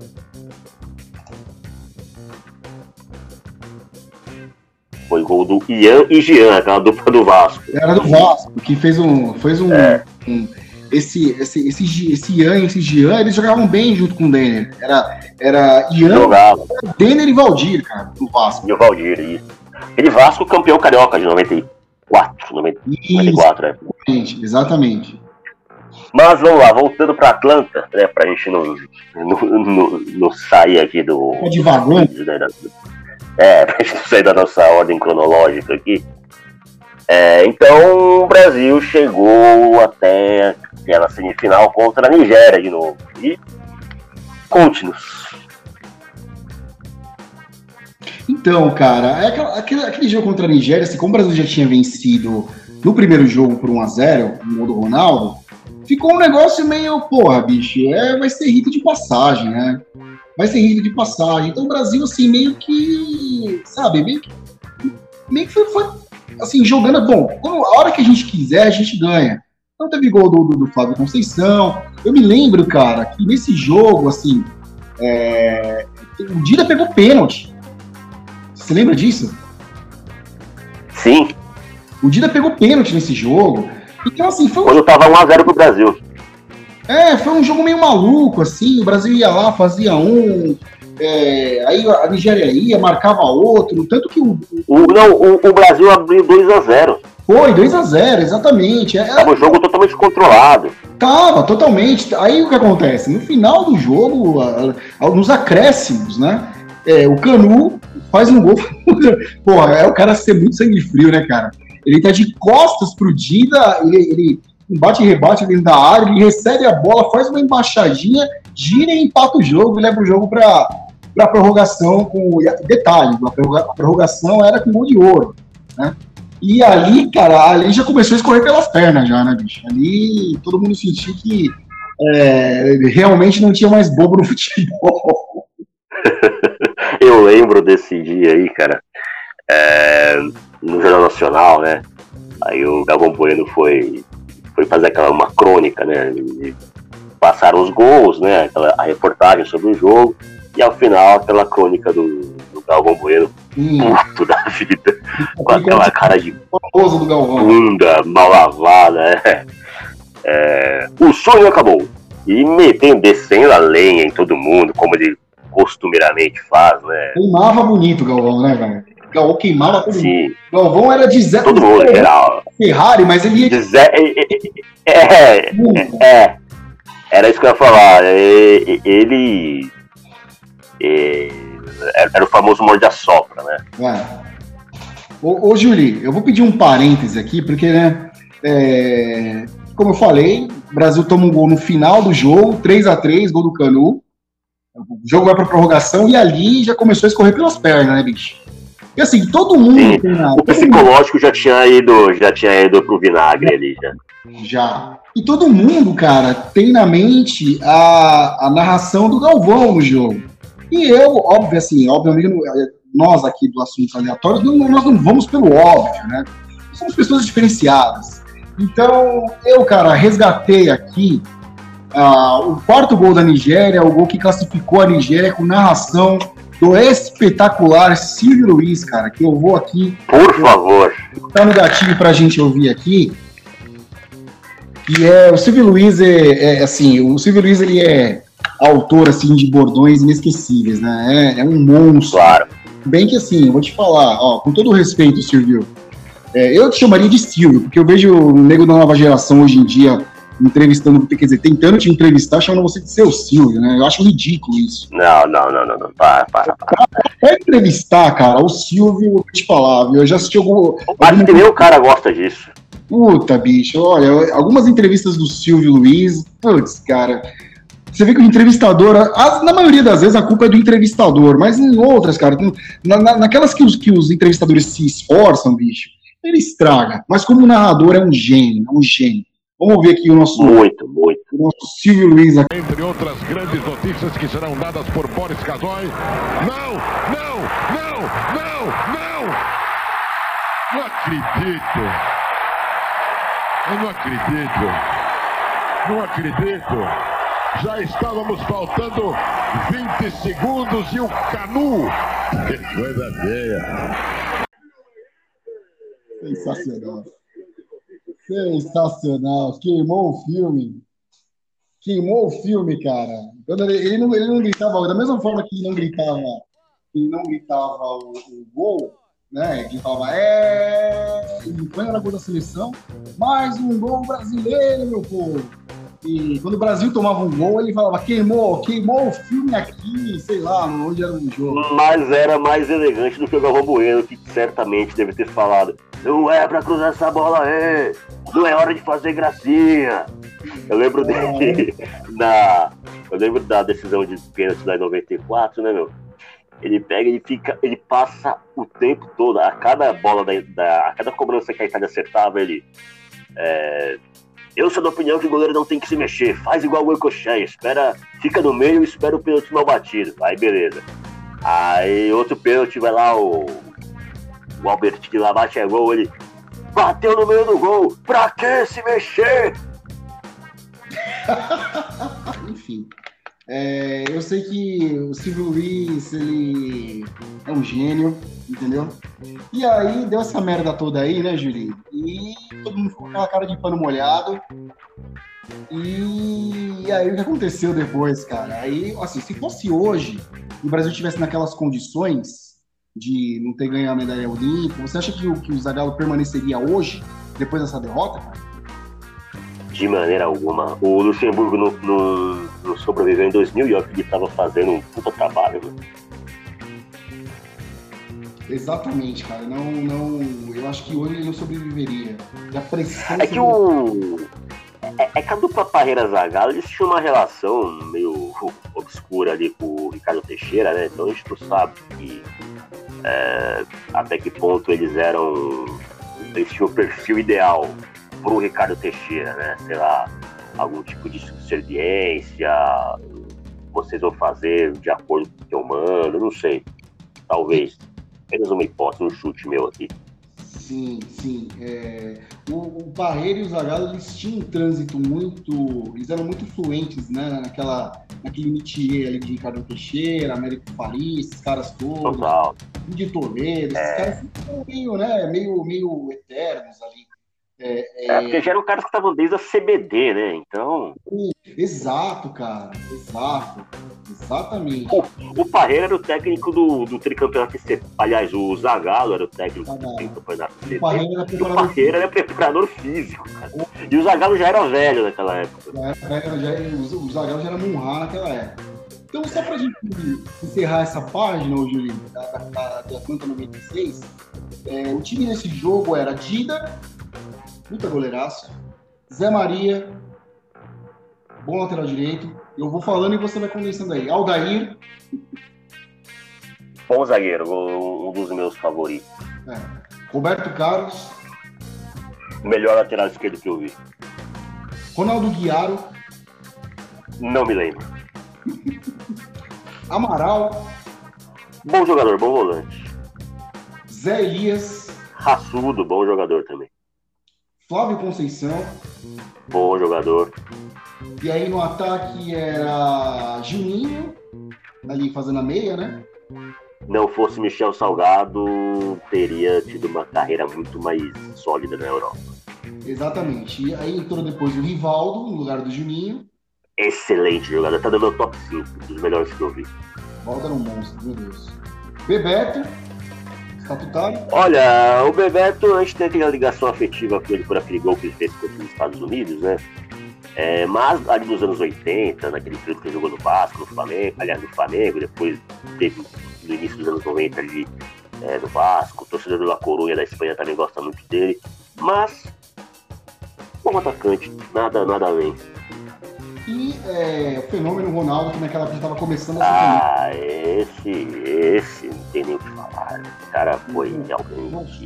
Foi gol do Ian e Jean, aquela dupla do Vasco. Era do Vasco, que Esse Ian e esse Jean, eles jogavam bem junto com o Denner. Era Ian, Denner e Valdir, cara, do Vasco. E o Valdir, isso. Aquele Vasco campeão carioca de 94, é. Exatamente. Mas vamos lá, voltando para Atlanta, né, pra gente não sair aqui do... É devagar. Pra gente sair da nossa ordem cronológica aqui. Então o Brasil chegou até a semifinal contra a Nigéria de novo. E conte-nos. Então, cara, aquele jogo contra a Nigéria, assim, como o Brasil já tinha vencido no primeiro jogo por 1-0, no gol do Ronaldo, ficou um negócio meio, porra, bicho, vai ser rito de passagem, né? Vai ser rito de passagem. Então o Brasil, assim, meio que, sabe, meio que foi assim, jogando, bom, a hora que a gente quiser, a gente ganha. Então teve gol do Flávio Conceição. Eu me lembro, cara, que nesse jogo, assim, o Dida pegou pênalti. Você lembra disso? Sim. O Dida pegou pênalti nesse jogo. Então, assim, foi quando tava 1-0 pro Brasil. Foi um jogo meio maluco, assim. O Brasil ia lá, fazia um. Aí a Nigéria ia, marcava outro. Tanto que o Brasil abriu 2-0. Foi, 2-0, exatamente. Tava o jogo totalmente controlado. Tava, totalmente. Aí o que acontece? No final do jogo, nos acréscimos, né? O Canu faz um gol. Porra, o cara ser muito sangue frio, né, cara? Ele tá de costas pro Dida, ele bate e rebate dentro da área, ele recebe a bola, faz uma embaixadinha, gira e empata o jogo e leva o jogo pra prorrogação. Detalhe, a prorrogação era com gol de ouro, né? E ali, cara, ali já começou a escorrer pelas pernas já, né, bicho? Ali todo mundo sentiu que realmente não tinha mais bobo no futebol. Eu lembro desse dia aí, cara, no Jornal Nacional, né? Aí o Galvão Bueno foi fazer uma crônica, né? E passaram os gols, né? A reportagem sobre o jogo. E ao final, aquela crônica do Galvão Bueno, puto da vida, com aquela cara de bunda mal lavada, né? O sonho acabou. E descendo a lenha em todo mundo, como ele costumeiramente faz, né? Queimava bonito o Galvão, né, velho? Galvão queimava todo mundo. Galvão era de Zé... Todo mundo, geral. Ferrari, mas ele ia... Era isso que eu ia falar. Ele... Era o famoso morde-a-sopra, né? Ô, Juli, eu vou pedir um parêntese aqui, porque, né, como eu falei, o Brasil toma um gol no final do jogo, 3-3, gol do Canu, o jogo vai pra prorrogação, e ali já começou a escorrer pelas pernas, né, bicho? E assim, todo mundo... Sim, o psicológico já tinha ido pro vinagre ali, já. Já. E todo mundo, cara, tem na mente a narração do Galvão no jogo. E obviamente, nós aqui do Assuntos Aleatórios, nós não vamos pelo óbvio, né? Somos pessoas diferenciadas. Então, eu, cara, resgatei aqui o quarto gol da Nigéria, o gol que classificou a Nigéria com narração do espetacular Silvio Luiz, cara, que eu vou aqui... Por favor! Tá no gatilho pra gente ouvir aqui. E o Silvio Luiz o Silvio Luiz, ele é... autor, assim, de bordões inesquecíveis, né? É um monstro. Claro. Bem que, assim, vou te falar, ó, com todo o respeito, Silvio, eu te chamaria de Silvio, porque eu vejo o nego da nova geração hoje em dia tentando te entrevistar, chamando você de seu Silvio, né? Eu acho ridículo isso. Não. Para. Pra entrevistar, cara, o Silvio, eu vou te falar, viu? Eu já assisti algum... Mas nem o cara gosta disso. Puta, bicho, olha, algumas entrevistas do Silvio Luiz, putz, cara... Você vê que o entrevistador, na maioria das vezes a culpa é do entrevistador, mas em outras, cara, naquelas que os entrevistadores se esforçam, bicho, ele estraga. Mas como o narrador é um gênio, Vamos ver aqui o nosso... Muito. O nosso Silvio Luiz aqui. Entre outras grandes notícias que serão dadas por Boris Casoy. Não! Eu não acredito. Já estávamos faltando 20 segundos e o Canu. Que coisa feia. Sensacional. Queimou o filme, cara. Ele não gritava, da mesma forma que ele não gritava o gol, né? Ele gritava, quando era gol da seleção, mais um gol brasileiro, meu povo. E quando o Brasil tomava um gol, ele falava, queimou o filme aqui, sei lá, onde era um jogo. Mas era mais elegante do que o Galvão Bueno, que certamente deve ter falado, Não é pra cruzar essa bola aí. Não é hora de fazer gracinha. Eu lembro dele na... Eu lembro da decisão de pênalti lá em 94, né, meu? Ele pega, ele fica, ele passa o tempo todo, a cada bola a cada cobrança que a Itália acertava, ele... eu sou da opinião que o goleiro não tem que se mexer, faz igual o Ecochea, espera, fica no meio e espera o pênalti mal batido. Aí beleza. Aí outro pênalti, vai lá o Albertini lá, bate é gol, ele bateu no meio do gol, pra que se mexer? Enfim, eu sei que o Silvio Luiz, ele é um gênio, entendeu? E aí deu essa merda toda aí, né, Julinho? E todo mundo ficou com aquela cara de pano molhado. E aí o que aconteceu depois, cara? Aí, assim, se fosse hoje e o Brasil estivesse naquelas condições de não ter ganho a medalha olímpica, você acha que o Zagallo permaneceria hoje, depois dessa derrota, cara? De maneira alguma. O Luxemburgo no sobreviveu em 2000 e eu acho que ele estava fazendo um puta trabalho. Né? Exatamente, cara. Não, eu acho que hoje ele não sobreviveria. Já precisa. É que o... É que a dupla Parreira Zagallo, eles tinham uma relação meio obscura ali com o Ricardo Teixeira, né? Então a gente não sabe que, até que ponto eles eram... Eles tinham o perfil ideal pro Ricardo Teixeira, né? Sei lá, algum tipo de subserviência, vocês vão fazer de acordo com o que eu mando, não sei. Talvez. Apenas uma hipótese, um chute meu aqui. Sim. O Parreira e o Zagallo, eles tinham um trânsito muito... Eles eram muito fluentes, né? Naquele métier ali de Ricardo Teixeira, Américo Paris, esses caras todos. Total. De Toledo, esses caras são meio, né? Meio eternos ali. Porque já eram caras que estavam desde a CBD, né? Então... Exato, cara. Exato. Exatamente. O Parreira era o técnico do tricampeonato CT. Aliás, o Zagallo era o técnico do tricampeonato CT. O Parreira era preparador físico, cara. E o Zagallo já era velho naquela época. O Zagallo já era Munhá naquela época. Então, só pra gente encerrar essa página, Julinho, da Atlanta 96, o time nesse jogo era Dida, puta goleiraço, Zé Maria, bom lateral direito, eu vou falando e você vai condensando aí, Aldair, bom zagueiro, um dos meus favoritos, Roberto Carlos, o melhor lateral esquerdo que eu vi, Ronaldo Guiaro, não me lembro, Amaral, bom jogador, bom volante, Zé Elias, raçudo, bom jogador também, Flávio Conceição. Bom jogador. E aí no ataque era Juninho, ali fazendo a meia, né? Não fosse Michel Salgado, teria tido uma carreira muito mais sólida na Europa. Exatamente. E aí entrou depois o Rivaldo, no lugar do Juninho. Excelente jogador. Tá no meu top 5, dos melhores que eu vi. Rivaldo era um monstro, meu Deus. Bebeto. Capitão. Olha, o Bebeto, a gente tem aquela ligação afetiva com ele por aquele gol que ele fez contra os Estados Unidos, né? Mas ali nos anos 80, naquele período que ele jogou no Vasco, no Flamengo, aliás, no Flamengo, depois teve no início dos anos 90 ali no Vasco, o torcedor da Coruña da Espanha também gosta muito dele, mas como atacante, nada além. E o fenômeno Ronaldo, que naquela época estava começando a ser esse, não tem nem o que falar. O cara foi realmente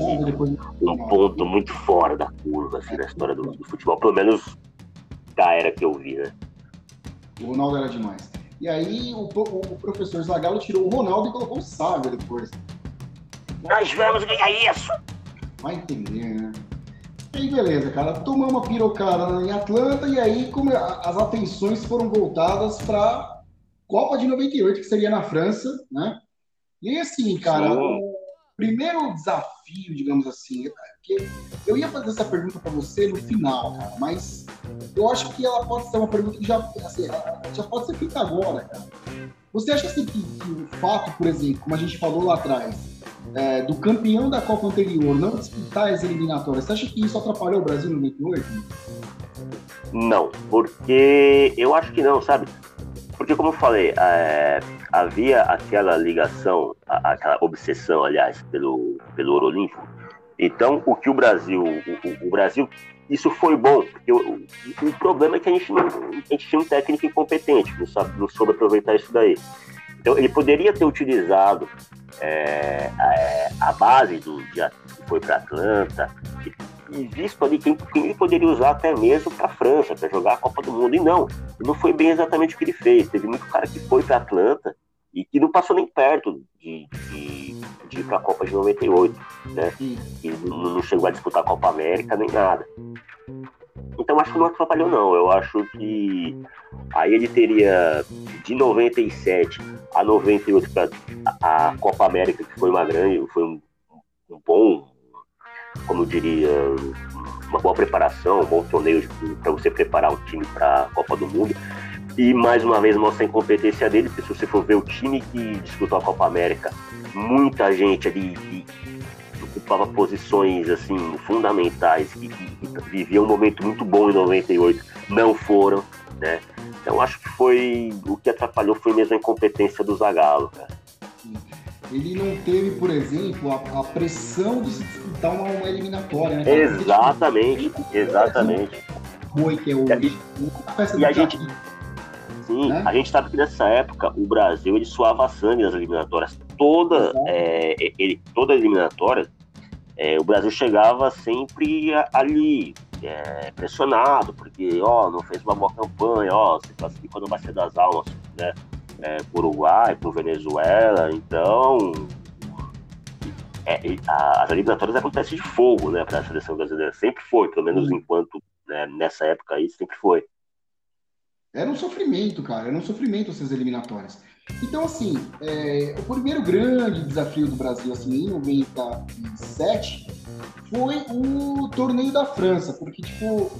um ponto muito fora da curva, assim, na história do futebol. Pelo menos da era que eu vi, né? O Ronaldo era demais. E aí o professor Zagallo tirou o Ronaldo e colocou o Sávio depois. Nós vamos ganhar isso! Vai entender, né? E aí, beleza, cara, tomamos uma pirocada em Atlanta e aí como as atenções foram voltadas para Copa de 98, que seria na França, né? E assim, cara, o primeiro desafio, digamos assim, que eu ia fazer essa pergunta para você no final, cara, mas eu acho que ela pode ser uma pergunta que já pode ser feita agora, cara. Você acha assim, que o fato, por exemplo, como a gente falou lá atrás, do campeão da Copa anterior não disputar as eliminatórias, você acha que isso atrapalhou o Brasil no 98? Não, porque eu acho que não, sabe? Porque como eu falei, havia aquela ligação, aquela obsessão, aliás, pelo Ouro Olímpico, Então, o que o Brasil... O Brasil isso foi bom, porque o problema é que a gente tinha um técnico incompetente, não soube aproveitar isso daí. Então, ele poderia ter utilizado a base que foi para Atlanta, e visto ali quem ele poderia usar até mesmo para a França, para jogar a Copa do Mundo. E não foi bem exatamente o que ele fez. Teve muito cara que foi para Atlanta e que não passou nem perto de ir para a Copa de 98, né? E não chegou a disputar a Copa América nem nada. Então acho que não atrapalhou, não. Eu acho que aí ele teria de 97 a 98 para a Copa América, que foi uma grande, foi um bom, como eu diria, uma boa preparação, um bom torneio para você preparar um time para a Copa do Mundo. E mais uma vez mostra a incompetência dele, porque se você for ver o time que disputou a Copa América, muita gente ali que ocupava posições assim, fundamentais, que vivia um momento muito bom em 98, não foram, né? Então acho que foi o que atrapalhou, foi mesmo a incompetência do Zagallo, cara. Ele não teve, por exemplo, a pressão de se disputar uma eliminatória, né? Exatamente. Foi que é o... Sim, a gente sabe que nessa época o Brasil ele suava sangue nas eliminatórias. Toda eliminatória, o Brasil chegava sempre ali, pressionado, porque não fez uma boa campanha, se classificou no Bacia das Almas, né? Por Uruguai, por Venezuela. Então as eliminatórias acontecem de fogo, né, para a seleção brasileira. Sempre foi, pelo menos enquanto, né, nessa época aí, sempre foi. Era um sofrimento, cara, essas eliminatórias. Então, assim, o primeiro grande desafio do Brasil, assim, em 97, foi o torneio da França, porque, tipo,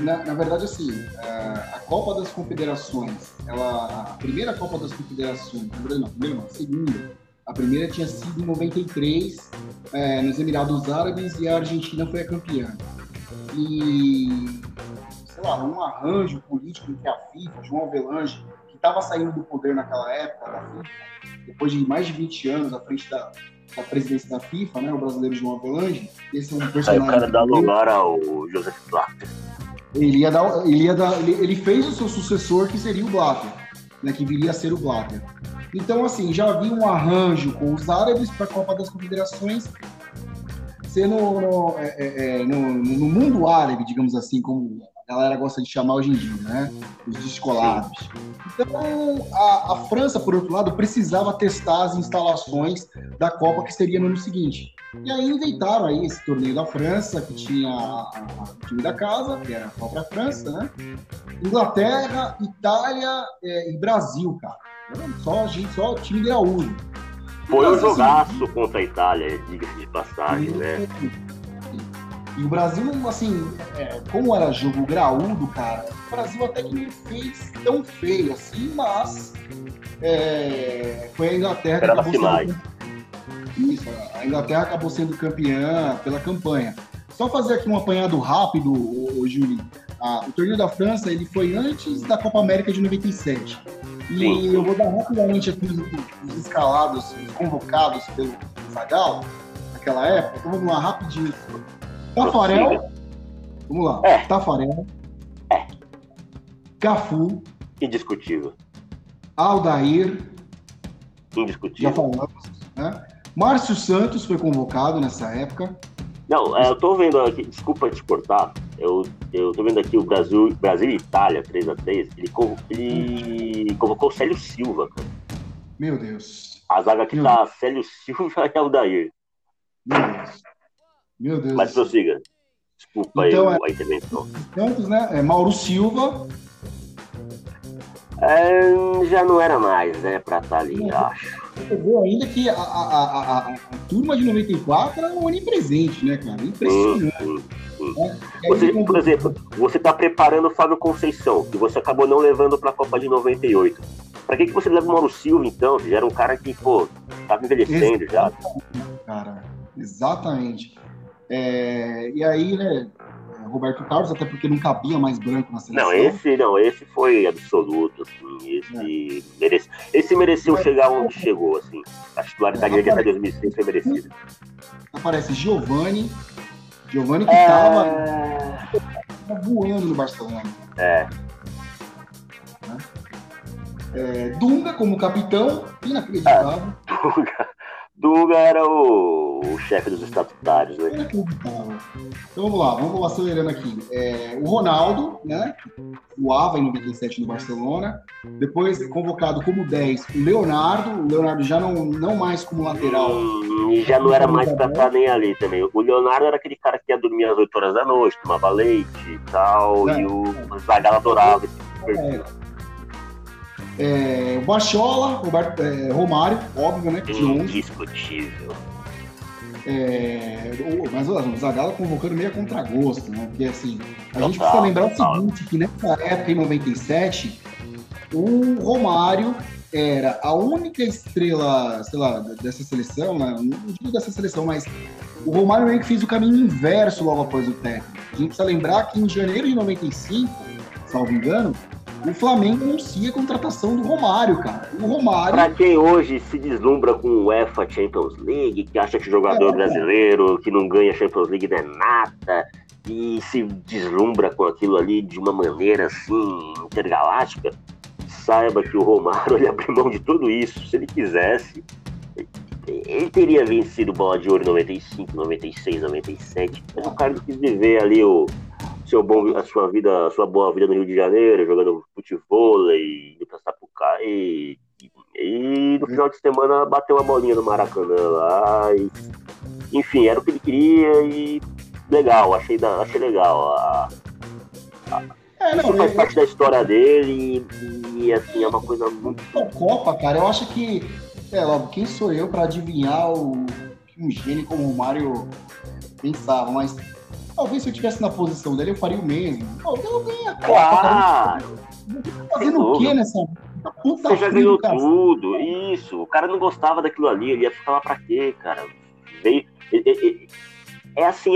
na verdade, assim, a Copa das Confederações, a primeira Copa das Confederações, a primeira tinha sido em 93, nos Emirados Árabes, e a Argentina foi a campeã. E... um arranjo político entre a FIFA, João Avelange, que estava saindo do poder naquela época da FIFA, depois de mais de 20 anos à frente da presidência da FIFA, né, o brasileiro João Avelange. Esse é um personagem. Aí o cara dá lugar ao Joseph Blatter. Ele fez o seu sucessor, que seria o Blatter, né, que viria a ser o Blatter. Então, assim, já havia um arranjo com os árabes para a Copa das Confederações ser no mundo árabe, digamos assim, como a galera gosta de chamar hoje em dia, né? Os descolados. Então, a França, por outro lado, precisava testar as instalações da Copa que seria no ano seguinte. E aí inventaram aí esse torneio da França, que tinha o time da casa, que era a própria França, né? Inglaterra, Itália e Brasil, cara. Só o time gaúcho. Foi um jogaço contra a Itália, diga-se de passagem, né? E o Brasil, assim, como era jogo graúdo, cara, o Brasil até que não fez tão feio assim, mas foi a Inglaterra que acabou sendo... Isso, a Inglaterra acabou sendo campeã pela campanha. Só fazer aqui um apanhado rápido, Júlio. O torneio da França, ele foi antes da Copa América de 97. E sim, eu vou dar rapidamente aqui os escalados, os convocados pelo Zagallo naquela época. Então vamos lá, rapidinho. Taffarel, vamos lá, Taffarel, Cafu, indiscutível, Aldair, indiscutível, já falamos, né? Márcio Santos foi convocado nessa época. Não, eu tô vendo aqui, desculpa te cortar, eu tô vendo aqui o Brasil e Itália, 3-3, ele convocou o Célio Silva, cara. Meu Deus. A zaga aqui tá Célio Silva e Aldair. Meu Deus. Meu Deus. Mas prossiga. Desculpa então, a intervenção. Santos, né? Mauro Silva. Já não era mais, né? Pra estar ali, acho. Pegou ainda que a turma de 94 era onipresente, né, cara? Impressionante. Você, por exemplo, você tá preparando o Flávio Conceição, que você acabou não levando pra Copa de 98. Pra que você leva o Mauro Silva, então? Já era um cara que, tava envelhecendo. Exatamente, já. Cara, exatamente. E aí, né, Roberto Carlos, até porque não cabia mais branco na seleção. Esse foi absoluto, assim, mereceu chegar onde chegou, assim. A titularidade dele até 2005 foi merecida. Aparece Giovani que tava voando no Barcelona. Dunga como capitão, inacreditável. Dunga era o chefe dos estatutários, né? Inacreditável. Então vamos lá, acelerando aqui. O Ronaldo, né? Voava em 97 no Barcelona. Depois convocado como 10, o Leonardo. O Leonardo já não mais como lateral. E já não era mais pra estar nem ali também. O Leonardo era aquele cara que ia dormir às 8 horas da noite, tomava leite e tal. E o Zagallo adorava esse perfil. O Bachola, Romário, óbvio, né? Indiscutível. Mas o Zagallo convocando meio a contragosto, né? Porque assim, gente precisa lembrar o seguinte, que nessa época, em 97, o Romário era a única estrela, sei lá, dessa seleção, né? Não digo dessa seleção, mas o Romário meio que fez o caminho inverso logo após o Tetra. A gente precisa lembrar que em janeiro de 95, salvo engano, o Flamengo anuncia a contratação do Romário, cara. O Romário... Pra quem hoje se deslumbra com o UEFA Champions League, que acha que jogador brasileiro que não ganha Champions League não é nada, e se deslumbra com aquilo ali de uma maneira, assim, intergaláctica, saiba que o Romário, ele abriu mão de tudo isso. Se ele quisesse, ele teria vencido Bola de Ouro em 95, 96, 97, mas o cara não quis viver ali a sua boa vida no Rio de Janeiro, jogando futebol e indo pra Sapucaí. E no final de semana bateu uma bolinha no Maracanã lá. E, enfim, era o que ele queria e legal, achei legal. Isso faz parte da história dele e assim, é uma coisa muito... A Copa, cara, eu acho que, quem sou eu pra adivinhar o que um gênio como o Mário pensava, mas... Talvez se eu estivesse na posição dele, eu faria o mesmo. Eu ganhei a Copa. Claro! Fazendo o quê nessa puta? Você já ganhou tudo, isso. O cara não gostava daquilo ali, ele ia ficar lá pra quê, cara? É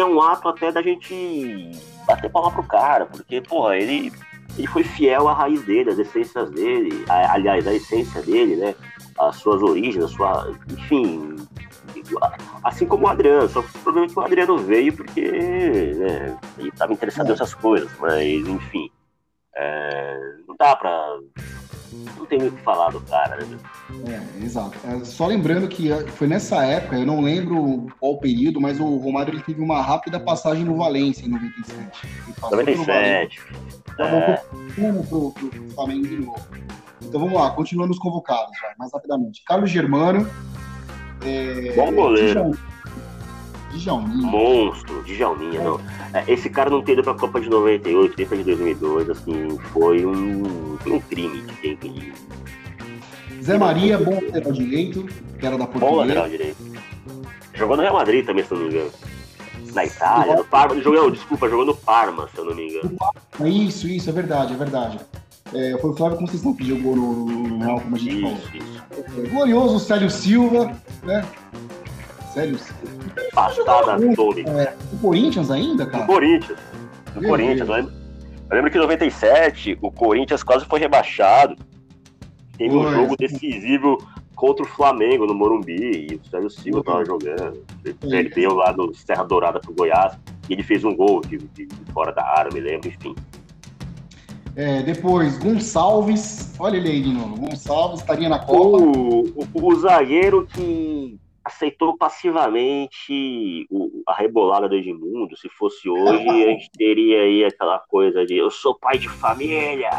um ato até da gente bater palma pro cara, porque, porra, ele foi fiel à raiz dele, às essências dele, aliás, à essência dele, né? As suas origens, enfim... Assim como o Adriano, só que o problema é que o Adriano veio porque, né, ele estava interessado nessas coisas, mas enfim, não dá pra... não tem muito o que falar do cara, né? Exato. Só lembrando que foi nessa época, eu não lembro qual período, mas o Romário ele teve uma rápida passagem no Valência em 97. Voltou pro Flamengo de novo. Então vamos lá, continuando os convocados, mais rapidamente. Carlos Germano. Bom goleiro. Djalminha. Monstro, Djalminha, não. Esse cara não ter ido pra Copa de 98, nem pra de 2002, assim, foi um crime de quem tem. Zé Maria, bom lateral direito, que era da Portuguesa. Bom lateral direito. Jogou no Real Madrid também, se eu não me engano. Na Itália, no Parma. Jogou no Parma, se eu não me engano. Isso, é verdade. Foi o Flávio Conceição que jogou no Real, como a gente falou. Glorioso Célio Silva, né? Célio Silva. Passada toda. O Corinthians ainda, cara? O Corinthians. Eu lembro que em 97 o Corinthians quase foi rebaixado. Teve um jogo decisivo contra o Flamengo no Morumbi. E o Célio Silva tava jogando. Ele veio lá do Serra Dourada pro Goiás. E ele fez um gol de fora da área, me lembro, enfim. Depois, Gonçalves. Olha ele aí de novo. Gonçalves estaria na Copa. O zagueiro que aceitou passivamente a rebolada do Edmundo. Se fosse hoje, a gente teria aí aquela coisa de eu sou pai de família,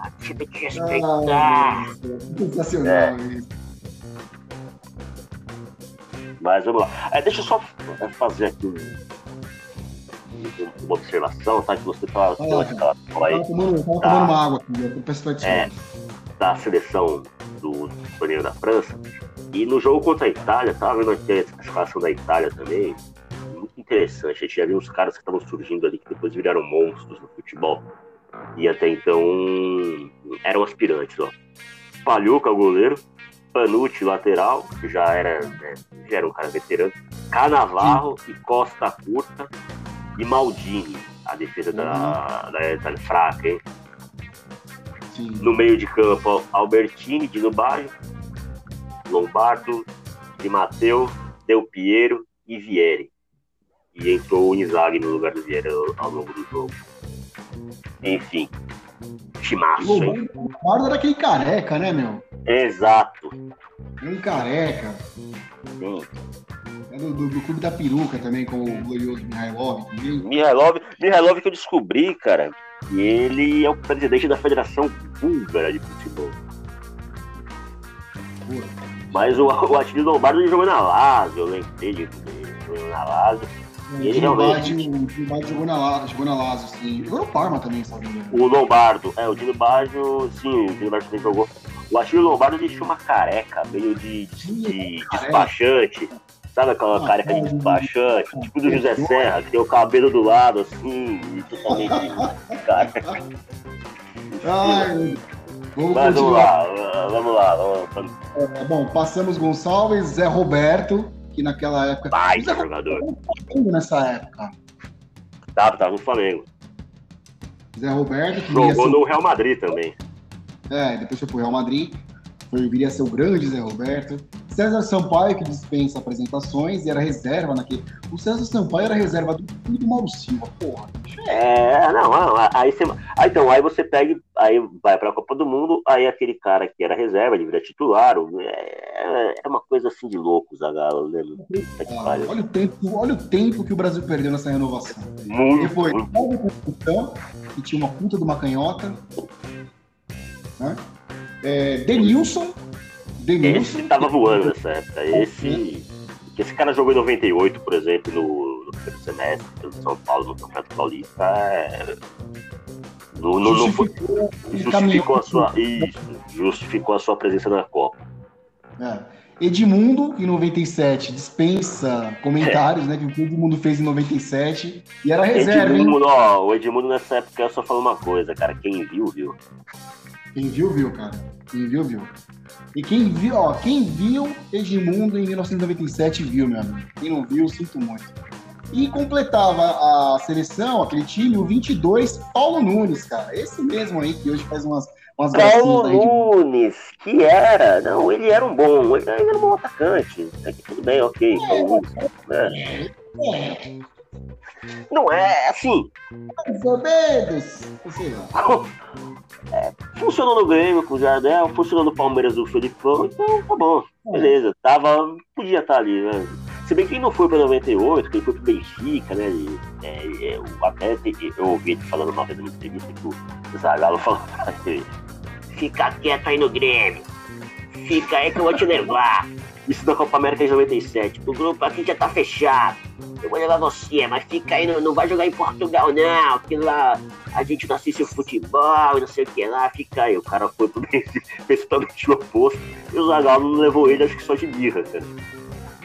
a gente tem que respeitar. Sensacional isso. Mas vamos lá. Deixa eu só fazer aqui uma observação, tá? Que você tá aí. Tomando uma água aqui, da seleção do torneio da França. E no jogo contra a Itália, tava vendo aqui a escalação da Itália também. Muito interessante. A gente já viu uns caras que estavam surgindo ali que depois viraram monstros no futebol. E até então eram aspirantes, ó. Palhuca, goleiro. Panucci, lateral, que já era um cara veterano. Canavarro e Costa Curta. E Maldini, A defesa da Itália fraca, hein? Sim. No meio de campo, Albertini, Dino Baggio, Lombardo, Di Matteo, Del Piero e Vieri. E entrou o Inzaghi no lugar do Vieri ao longo do jogo. Enfim, timaço, hein? O Lombardo era aquele careca, né, meu? Exato. Um careca. Sim. É do clube da peruca também, com o glorioso Mihailov. Mihailov que eu descobri, cara, que ele é o presidente da Federação Búlgara de Futebol. Boa. Mas o Atílio Lombardo ele jogou na Lazio, eu lembrei de jogou na Lazio. Ele realmente... O Dino Baggio jogou na Lazio, sim. Jogou no Parma também, sabe? O Lombardo, o Dino Baggio, sim, o Dino Baggio também jogou. O Atílio Lombardo deixou uma careca, meio de despachante. Sabe aquela careca de despachante, tipo do José Serra, que tem o cabelo do lado, assim, e totalmente careca. Vamos lá. Bom, passamos Gonçalves, Zé Roberto, que naquela época... Baita jogador. Nessa época. Tava no Flamengo. Zé Roberto... Que jogou no Real Madrid também. Depois foi pro Real Madrid. Viria a ser o grande Zé Roberto. César Sampaio, que dispensa apresentações, e era reserva naquele... O César Sampaio era reserva do Mauro Silva, porra. Aí você pega, aí vai pra Copa do Mundo, aí aquele cara que era reserva, ele vira titular, é uma coisa assim de louco, Zagallo, né? Olha o tempo que o Brasil perdeu nessa renovação. Depois, houve confusão, que tinha uma puta de uma canhota, né? Denilson. Esse tava voando nessa época. Esse cara jogou em 98, por exemplo, no primeiro semestre, no São Paulo, no Campeonato Paulista. Justificou a sua presença na Copa. Edmundo, em 97, dispensa comentários, né? Que o Edmundo fez em 97. E era reserva. O Edmundo nessa época, eu só falo uma coisa, cara. Quem viu, viu. Quem viu, viu, cara. Quem viu, viu. E quem viu Edmundo em 1997 viu, meu amigo. Quem não viu, sinto muito. E completava a seleção, aquele time, o 22, Paulo Nunes, cara. Esse mesmo aí que hoje faz umas Paulo Nunes, que era... Não, ele era um bom atacante. Tudo bem, ok. Paulo Nunes, né? Não é assim. Mais ou menos. Funcionou no Grêmio com o Jardel, funcionou no Palmeiras do Felipão, então tá bom, beleza. Podia estar ali, né? Se bem que ele não foi pra 98, que ele foi pro Benfica, né? Eu ouvi ele falando uma vez na entrevista que o Zagallo falou pra ele: fica quieto aí no Grêmio, fica aí que eu vou te levar. Isso da Copa América de 97. O grupo aqui já tá fechado. Eu vou levar você, mas fica aí, não vai jogar em Portugal, não. Porque lá a gente não assiste o futebol, não sei o que lá, fica aí. O cara foi pro principalmente o oposto. E o Zagallo não levou ele, acho que só de birra, cara.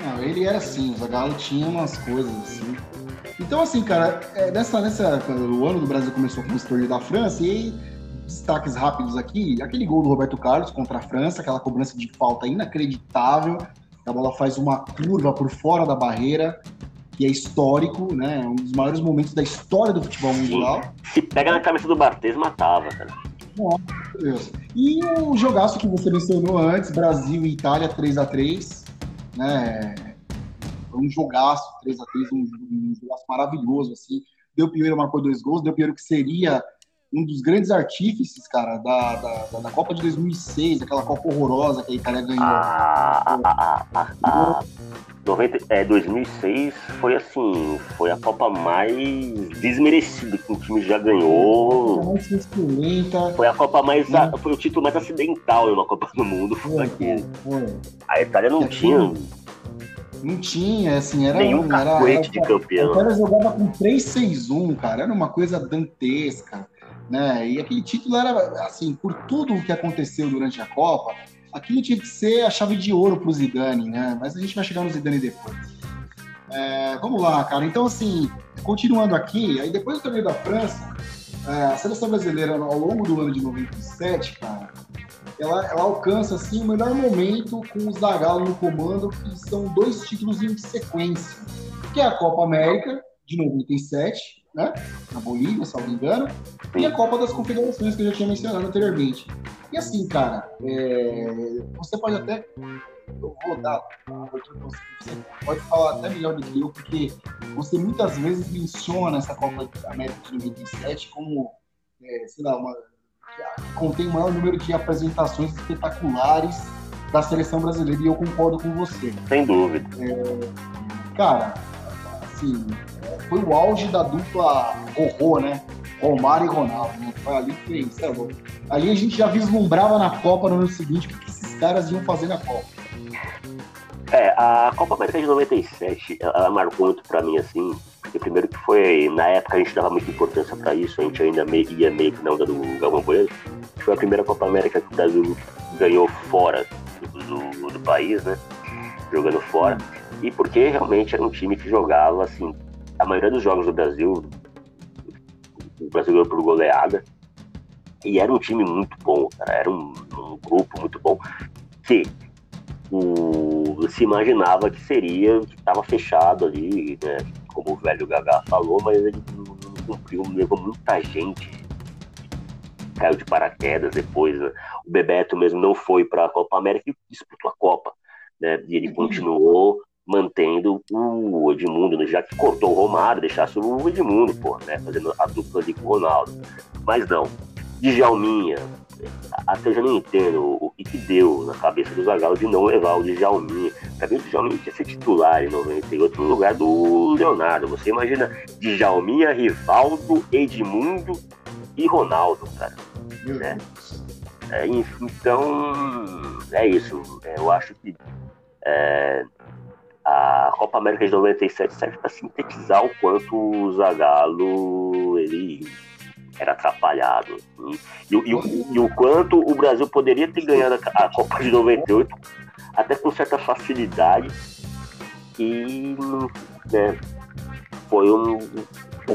Não, ele era assim, o Zagallo tinha umas coisas assim. Então, assim, cara, o ano do Brasil começou com o torneio da França e destaques rápidos aqui, aquele gol do Roberto Carlos contra a França, aquela cobrança de falta inacreditável, a bola faz uma curva por fora da barreira, que é histórico, né? Um dos maiores momentos da história do futebol mundial. Se pega na cabeça do Barthez, matava, cara. Nossa, meu Deus. E o jogaço que você mencionou antes, Brasil e Itália, 3x3, né? Foi um jogaço, 3x3, um jogaço maravilhoso, assim. Del Piero marcou 2 gols, Del Piero que seria um dos grandes artífices, cara, da Copa de 2006, aquela Copa horrorosa que a Itália ganhou. 2006 foi assim, foi a Copa mais desmerecida que o time já ganhou. Foi a Copa mais... Foi o título mais acidental de uma Copa do Mundo. A Itália não tinha... Não tinha, assim, era... Nenhum cacuete de campeão. A Itália jogava com 3-6-1, cara, era uma coisa dantesca. Né? E aquele título era, assim, por tudo o que aconteceu durante a Copa, aquilo tinha que ser a chave de ouro pro Zidane, né? Mas a gente vai chegar no Zidane depois. Vamos lá, cara. Então, assim, continuando aqui, aí depois do torneio da França, a seleção brasileira, ao longo do ano de 97, cara, ela alcança, assim, o melhor momento com o Zagallo no comando, que são 2 títulos em sequência, que é a Copa América, de 97, né? Na Bolívia, se não me engano. E a Copa das Confederações, que eu já tinha mencionado anteriormente. E assim, cara, você pode até... Eu vou dar uma abertura para você. Você pode falar até melhor do que eu, porque você muitas vezes menciona essa Copa da América de 97 como, sei lá, uma... contém o maior número de apresentações espetaculares da seleção brasileira, e eu concordo com você. Sem dúvida. Cara, assim, foi o auge da dupla horror, né? Romário e Ronaldo, né? Foi ali que fez, é louco. Aí a gente já vislumbrava na Copa no ano seguinte o que esses caras iam fazer na Copa. A Copa América de 97, ela marcou muito pra mim, assim, porque primeiro que foi, na época a gente dava muita importância pra isso, a gente ainda ia meio que na onda do Galvão Bueno, que foi a primeira Copa América que o Brasil ganhou fora do país, né, jogando fora, e porque realmente era um time que jogava, assim, a maioria dos jogos do Brasil, o Brasil ganhou por goleada, e era um time muito bom, cara, era um grupo muito bom, que... se imaginava que seria, que estava fechado ali, né, como o velho Gagá falou, mas ele não cumpriu, levou muita gente, caiu de paraquedas depois, né? O Bebeto mesmo não foi para a Copa América e disputou a Copa, né, e ele continuou mantendo o Edmundo, já que cortou o Romário, deixasse o Edmundo, né, fazendo a dupla ali com o Ronaldo, mas não, Djalminha. Até eu já nem entendo o que deu na cabeça do Zagallo de não levar o Djalminha. Pra mim, o Djalminha tinha que ser titular em 98 no lugar do Leonardo. Você imagina Djalminha, Rivaldo, Edmundo e Ronaldo, cara. Né? Então, é isso. Eu acho que a Copa América de 97 serve para sintetizar o quanto o Zagallo... ele era atrapalhado. E o quanto o Brasil poderia ter ganhado a Copa de 98 até com certa facilidade, e né, foi o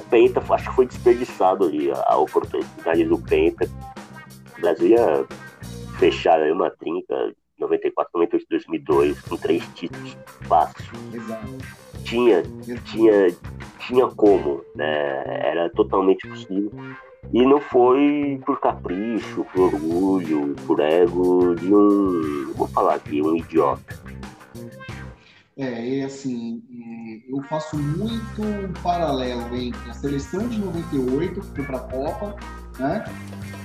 Penta, acho que foi desperdiçado ali a oportunidade do Penta. O Brasil ia fechar ali uma trinca 94, 98, 2002 com 3 títulos fácil. Tinha como, né? Era totalmente possível. E não foi por capricho, por orgulho, por ego de um, vou falar aqui, um idiota. Assim, eu faço muito um paralelo entre a seleção de 98, que foi para a Copa, né?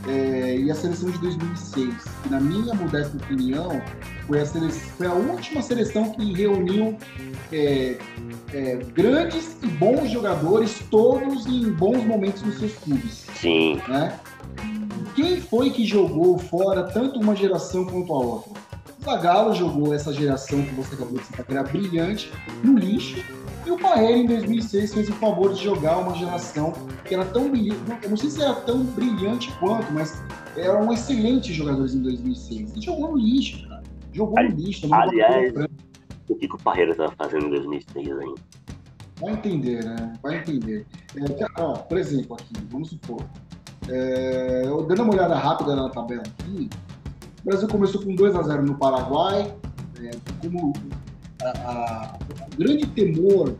E a seleção de 2006, que na minha modesta opinião foi a última seleção que reuniu grandes e bons jogadores, todos em bons momentos nos seus clubes. Sim. Né? Quem foi que jogou fora tanto uma geração quanto a outra? O Zagallo jogou essa geração que você acabou de citar, que era brilhante, no lixo. E o Parreira, em 2006, fez o favor de jogar uma geração que era tão brilhante, eu não sei se era tão brilhante quanto, mas eram excelentes jogadores em 2006. Ele jogou no lixo, cara. Aliás, o que o Parreira estava fazendo em 2006 ainda? Vai entender, né? Vai entender. Por exemplo, aqui, vamos supor, dando uma olhada rápida na tabela aqui, o Brasil começou com 2-0 no Paraguai, como... O grande temor,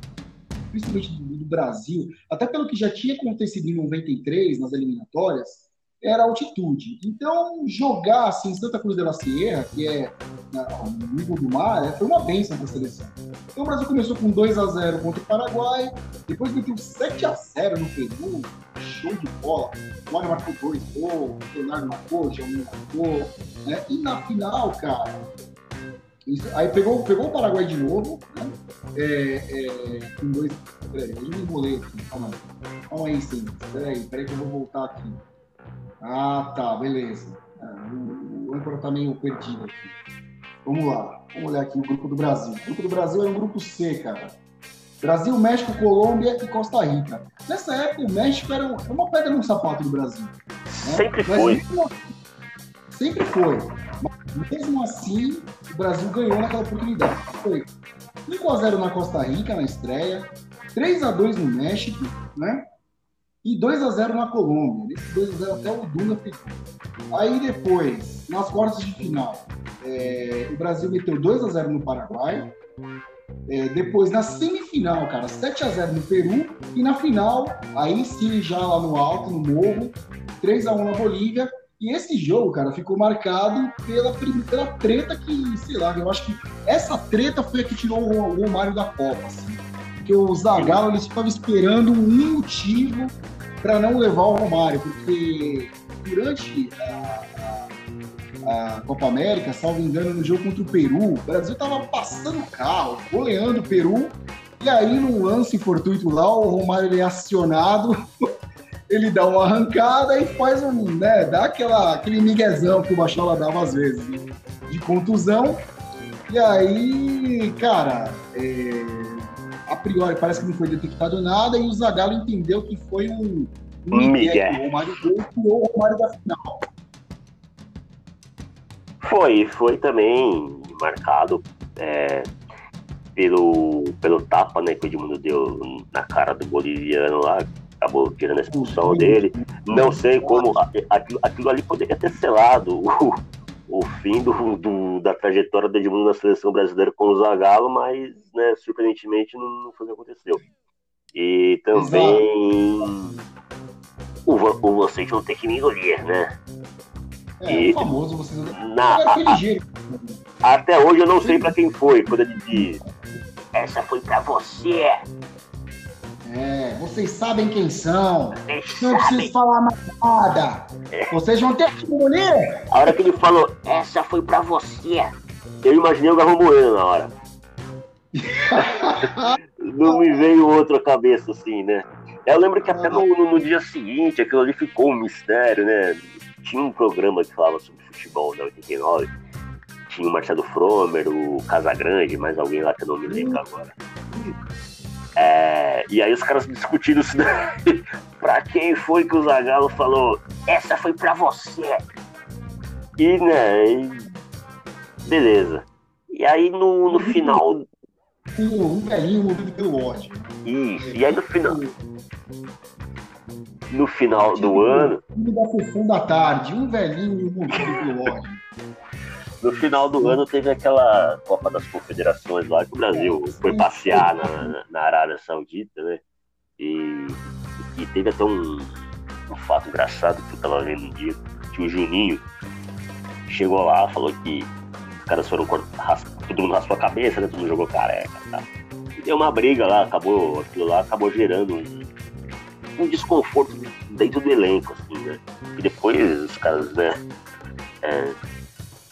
principalmente do Brasil, até pelo que já tinha acontecido em 93 nas eliminatórias, era a altitude. Então, jogar assim, em Santa Cruz de la Sierra, que é no nível do mar, foi uma bênção para a seleção. Então, o Brasil começou com 2-0 contra o Paraguai, depois meteu 7-0 no Peru, show de bola. O Mário marcou 2 gols, o Leonardo marcou, o Juninho marcou, né? E na final, cara. Isso. Aí pegou o Paraguai de novo, né? Com 2. Peraí, eu me enrolei aqui. Calma aí, sim. Peraí que eu vou voltar aqui. Ah, tá, beleza. O âncora tá meio perdido aqui. Vamos lá, vamos olhar aqui o grupo do Brasil. O grupo do Brasil era um grupo C, cara. Brasil, México, Colômbia e Costa Rica. Nessa época, o México era uma pedra no sapato do Brasil. Né? Sempre foi. Mas mesmo assim, o Brasil ganhou naquela oportunidade. Foi 5-0 na Costa Rica, na estreia, 3-2 no México, né? E 2-0 na Colômbia. Nesse 2-0 até o Dunga ficou. Aí depois, nas quartas de final, o Brasil meteu 2-0 no Paraguai, Depois, na semifinal, cara, 7-0 no Peru. E na final, aí sim, já lá no alto, no morro, 3-1 na Bolívia. E esse jogo, cara, ficou marcado pela treta que, sei lá, eu acho que essa treta foi a que tirou o Romário da Copa, assim. Porque o Zagallo, ele estava esperando um motivo para não levar o Romário, porque durante a Copa América, salvo engano, no jogo contra o Peru, o Brasil tava passando o carro, goleando o Peru, e aí num lance fortuito lá, o Romário, ele é acionado, ele dá uma arrancada e faz dá aquele miguezão que o Bachola dava às vezes, né, de contusão, e aí, cara, a priori parece que não foi detectado nada, e o Zagallo entendeu que foi um migué, o Romário deu, tirou o Romário da final. Foi também marcado pelo tapa, né, que o Edmundo deu na cara do boliviano lá, acabou tirando a expulsão dele. Não sei como, aquilo ali poderia ter selado o fim da trajetória do Edmundo na seleção brasileira com o Zagallo, mas, né, surpreendentemente não foi o que aconteceu. E também o vocês vão ter que me engolir, né? É famoso, vocês até hoje eu não sei pra quem foi, quando ele diz: essa foi pra você. Vocês sabem quem são. Não preciso falar mais nada. Vocês vão ter que engolir. A hora que ele falou, essa foi pra você, eu imaginei o Galvão Bueno na hora. Não me veio outra cabeça assim, né? Eu lembro que até no dia seguinte aquilo ali ficou um mistério, né? Tinha um programa que falava sobre futebol da 89, tinha o Marcelo Fromer, o Casagrande, mais alguém lá que eu não me lembro agora. E aí os caras discutiram isso daí. Pra quem foi que o Zagallo falou, essa foi pra você? E, né, beleza. E aí no final... Um velhinho movido pelo ódio. Isso, e aí no final... No final do ano... Da sessão da tarde, um velhinho e um motivo ódio. No final do ano teve aquela Copa das Confederações lá, que o Brasil foi passear na Arábia Saudita, né? E teve até um fato engraçado que eu tava vendo um dia, que o Juninho chegou lá, falou que os caras foram... Todo mundo raspou a cabeça, né? Todo mundo jogou careca, tá? E deu uma briga lá, acabou gerando um desconforto dentro do elenco, assim, né? E depois os caras, né,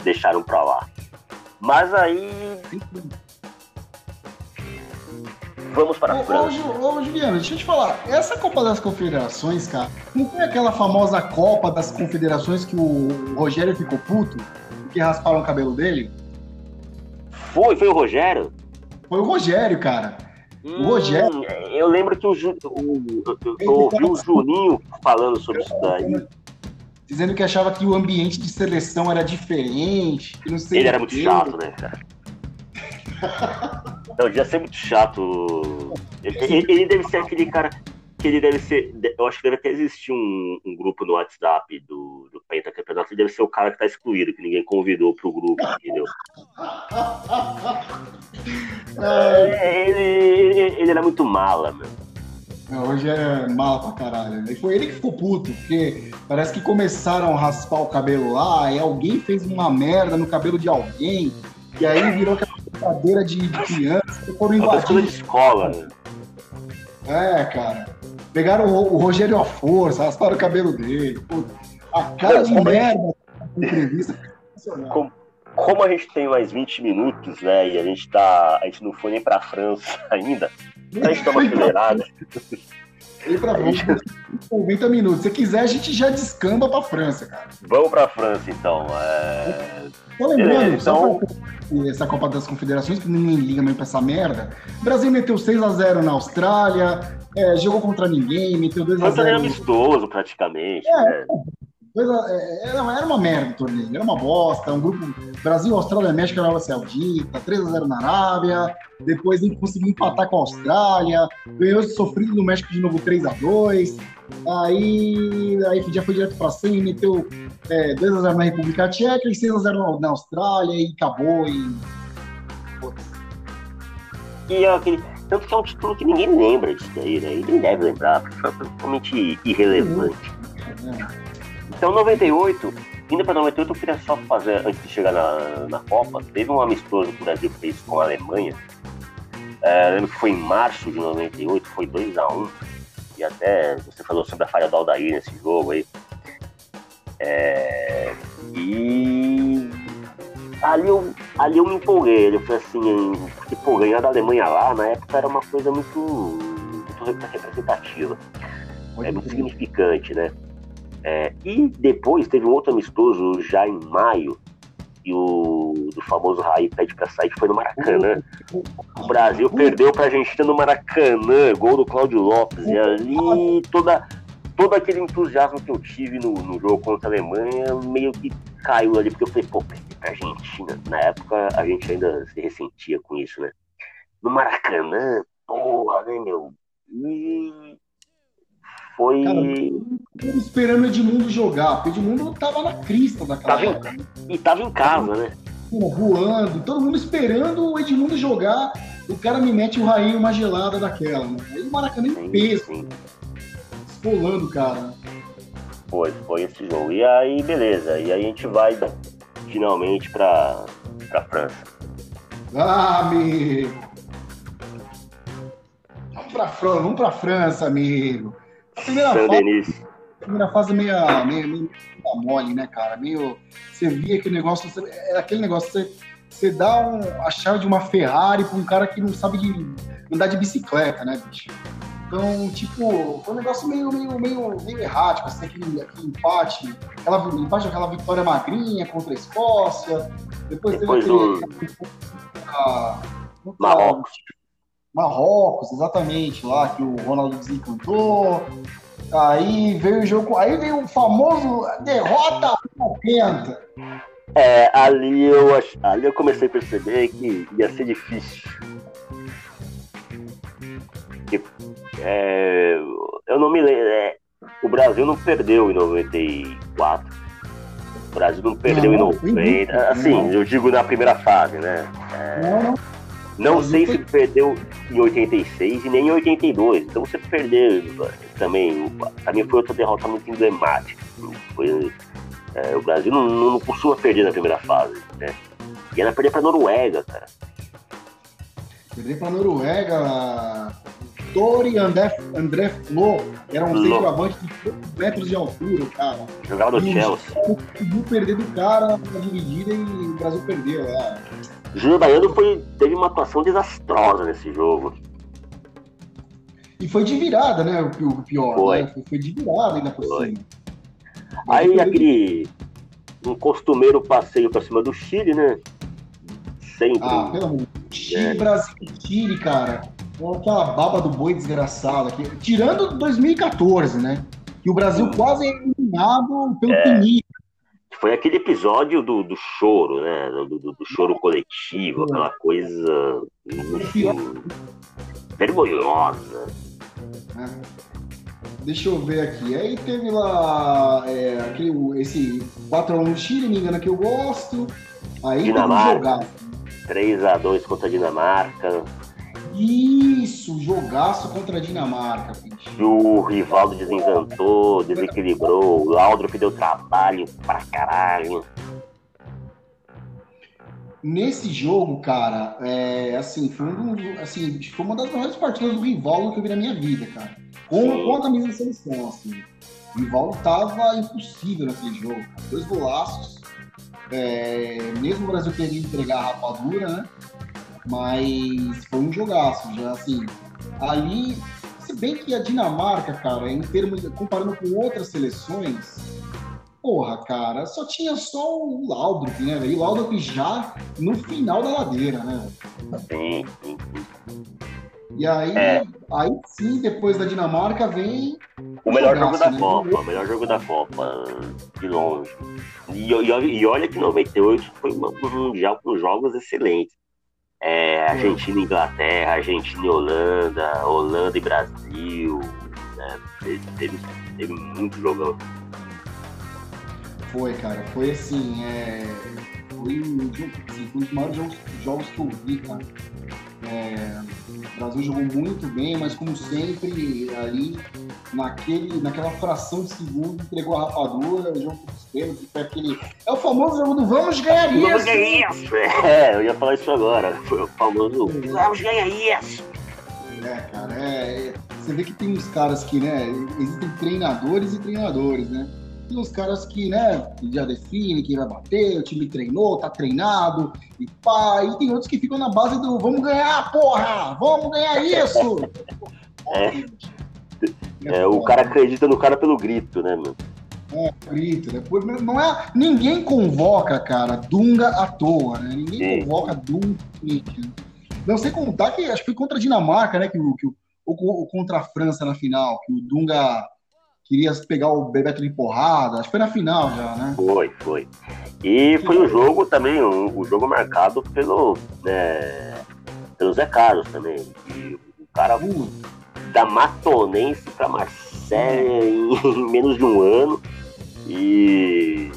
deixaram pra lá. Mas aí... Vamos para a França. Ô, Juliano, deixa eu te falar. Essa Copa das Confederações, cara, não foi aquela famosa Copa das Confederações que o Rogério ficou puto? Que rasparam o cabelo dele? Foi o Rogério? Foi o Rogério, cara. O Rogério. Eu lembro que eu ouvi o Juninho falando sobre isso daí. Dizendo que achava que o ambiente de seleção era diferente. Que não sei. Ele era muito chato, né, cara? Não, devia ser muito chato. Ele deve ser aquele cara que ele deve ser. Eu acho que deve até existir um grupo no WhatsApp do Pentacampeonato. Ele deve ser o cara que tá excluído, que ninguém convidou pro grupo, entendeu? Ele era muito mala, meu. Hoje é mala pra caralho. E foi ele que ficou puto, porque parece que começaram a raspar o cabelo lá, e alguém fez uma merda no cabelo de alguém, e aí virou aquela brincadeira de criança, que foram invadindo. De escola, né? Cara. Pegaram o Rogério à força, rasparam o cabelo dele. Puto. A cara de merda da entrevista. Como a gente tem mais 20 minutos, né, e a gente não foi nem pra França ainda, a gente tá uma acelerada. Vem pra França, 90 minutos. Se quiser, a gente já descamba pra França, cara. Vamos pra França, então. Tô lembrando, então... essa Copa das Confederações, que ninguém liga mesmo pra essa merda. O Brasil meteu 6-0 na Austrália, jogou contra ninguém, meteu 2-0. Mas era amistoso, praticamente, né? Era uma merda o torneio, era uma bosta, um grupo Brasil, Austrália, México, Arábia Saudita, 3-0 na Arábia, depois ele conseguiu empatar com a Austrália, ganhou sofrido no México de novo 3-2, aí já foi direto pra cima, meteu 2-0 na República Tcheca e 6-0 na Austrália e acabou. E é aquele... Tanto que é um título que ninguém lembra disso daí, né? E nem deve lembrar, porque foi totalmente irrelevante. Então, 98, indo para 98, eu queria só fazer, antes de chegar na Copa, teve um amistoso que o Brasil fez com a Alemanha. Lembro que foi em março de 98, foi 2-1. E até você falou sobre a falha do Aldair nesse jogo aí. E ali eu me empolguei, eu fui assim, tipo, ganhar da Alemanha lá, na época era uma coisa muito representativa, muito significante, né? E depois teve um outro amistoso já em maio, e o do famoso Raí pede pra sair, que foi no Maracanã. O Brasil perdeu pra Argentina no Maracanã, gol do Cláudio Lopes, e ali todo aquele entusiasmo que eu tive no jogo contra a Alemanha meio que caiu ali, porque eu falei, pô, perdi pra Argentina. Na época a gente ainda se ressentia com isso, né? No Maracanã, porra, né, meu? E foi... Cara, eu esperando o Edmundo jogar, porque o Edmundo tava na crista daquela época. E tava em casa, né? Voando, todo mundo esperando o Edmundo jogar, o cara me mete o Rainho, uma gelada daquela, né? Aí o Maracanã em peso. Sim. Rolando, cara. Foi esse jogo. E aí, beleza. E aí a gente vai finalmente pra França. Ah, amigo! Vamos pra França, amigo. A primeira fase meio mole, né, cara? Meio... Você via que o negócio... Era aquele negócio, você dá a chave de uma Ferrari pra um cara que não sabe andar de bicicleta, né, bicho? Então, tipo, foi um negócio meio errático, assim, aquele empate, aquela vitória magrinha contra a Escócia, depois teve aquele... Marrocos, exatamente, lá, que o Ronaldo desencantou, aí veio o famoso derrota 90. Ali eu comecei a perceber que ia ser difícil. Eu não me lembro. O Brasil não perdeu em 94. O Brasil não perdeu em 90. Assim, eu digo na primeira fase, né? Não sei se perdeu em 86 e nem em 82. Então você perdeu também. Pra mim foi outra derrota muito emblemática. O Brasil não costuma perder na primeira fase, né? E ela perdeu pra Noruega, cara. Perdeu pra Noruega. Tori André Flo, que era um centroavante de 3 metros de altura, cara. Jogava no Chelsea. Conseguiu perder do cara na dividida e o Brasil perdeu. Júnior Baiano teve uma atuação desastrosa nesse jogo. E foi de virada, né? O pior. Foi. Né? Foi de virada ainda por cima. Aí aquele... Um costumeiro passeio pra cima do Chile, né? Sempre. Ah, pelo amor. Chile, Brasil e Chile, cara. Aquela baba do boi desgraçada aqui. Tirando 2014, né? Que o Brasil quase é eliminado pelo Tunísia. Foi aquele episódio do choro, né? Do choro coletivo, aquela coisa vergonhosa. Deixa eu ver aqui. Aí teve lá esse 4-1 no Chile, me engana que eu gosto. Aí Dinamarca, teve um jogaço. 3-2 contra a Dinamarca. Isso, jogaço contra a Dinamarca, bicho. O Rivaldo desencantou, desequilibrou, o Laudrup deu trabalho pra caralho. Nesse jogo, cara, foi uma das maiores partidas do Rivaldo que eu vi na minha vida, cara. Com a camisa da seleção, assim. O Rivaldo tava impossível naquele jogo, cara. 2 golaços. Mesmo o Brasil queria entregar a rapadura, né? Mas foi um jogaço, já assim, ali, se bem que a Dinamarca, cara, em termos, comparando com outras seleções, porra, cara, só tinha o Laudrup, né, velho? E o Laudrup já no final da ladeira, né? E aí, aí sim, depois da Dinamarca vem... O melhor jogo da Copa, o melhor jogo da Copa, de longe. E olha que 98 foi um mundial com jogos excelentes. Argentina e Inglaterra, Argentina e Holanda, Holanda e Brasil, né? Teve muito jogão. Foi, cara, foi assim, foi um dos maiores jogos que eu vi, cara. O Brasil jogou muito bem, mas como sempre, ali naquela fração de segundo, entregou a rapadura, o jogo dos pênaltis, foi aquele... É o famoso jogo do vamos ganhar isso! Vamos ganhar isso! É, eu ia falar isso agora, foi o famoso vamos ganhar isso! É, cara, você vê que tem uns caras que, né, existem treinadores e treinadores, né? Tem uns caras que, né, já definem quem vai bater, o time treinou, tá treinado, e pá, e tem outros que ficam na base do vamos ganhar, porra! Vamos ganhar isso! O cara acredita no cara pelo grito, né, mano? É, grito, né? Não é, ninguém convoca, cara, Dunga à toa, né? Ninguém convoca Dunga. Não sei contar que, acho que foi contra a Dinamarca, né, ou contra a França na final, que o Dunga... Queria pegar o Bebeto de porrada, acho que foi na final já, né? Foi. E foi um jogo também, um jogo marcado pelo Zé Carlos também. E o cara da Matonense pra Marseille em menos de um ano. E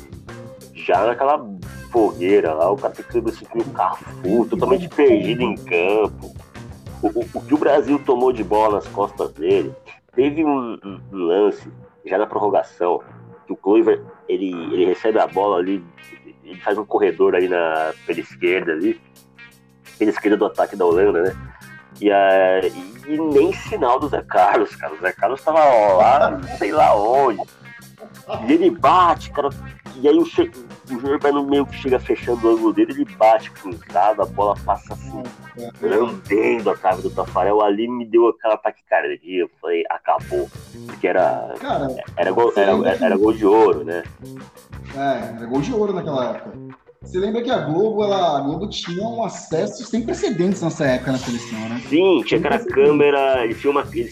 já naquela fogueira lá, o cara ficou assim com o Cafu, totalmente perdido em campo. O que o Brasil tomou de bola nas costas dele... Teve um lance, já na prorrogação, que o Kluivert, ele recebe a bola ali, ele faz um corredor ali pela esquerda do ataque da Holanda, né? E nem sinal do Zé Carlos, cara. O Zé Carlos tava lá, sei lá onde. E ele bate, cara. E aí o Jorge meio que chega fechando o ângulo dele, ele bate cruzado, a bola passa assim, lambendo a trave do Taffarel. Ali me deu aquela taquicardia, eu falei, acabou. Porque era gol de ouro, né? É, era gol de ouro naquela época. Você lembra que a Globo tinha um acesso sem precedentes nessa época na seleção, né? Sim, tinha aquela câmera, eles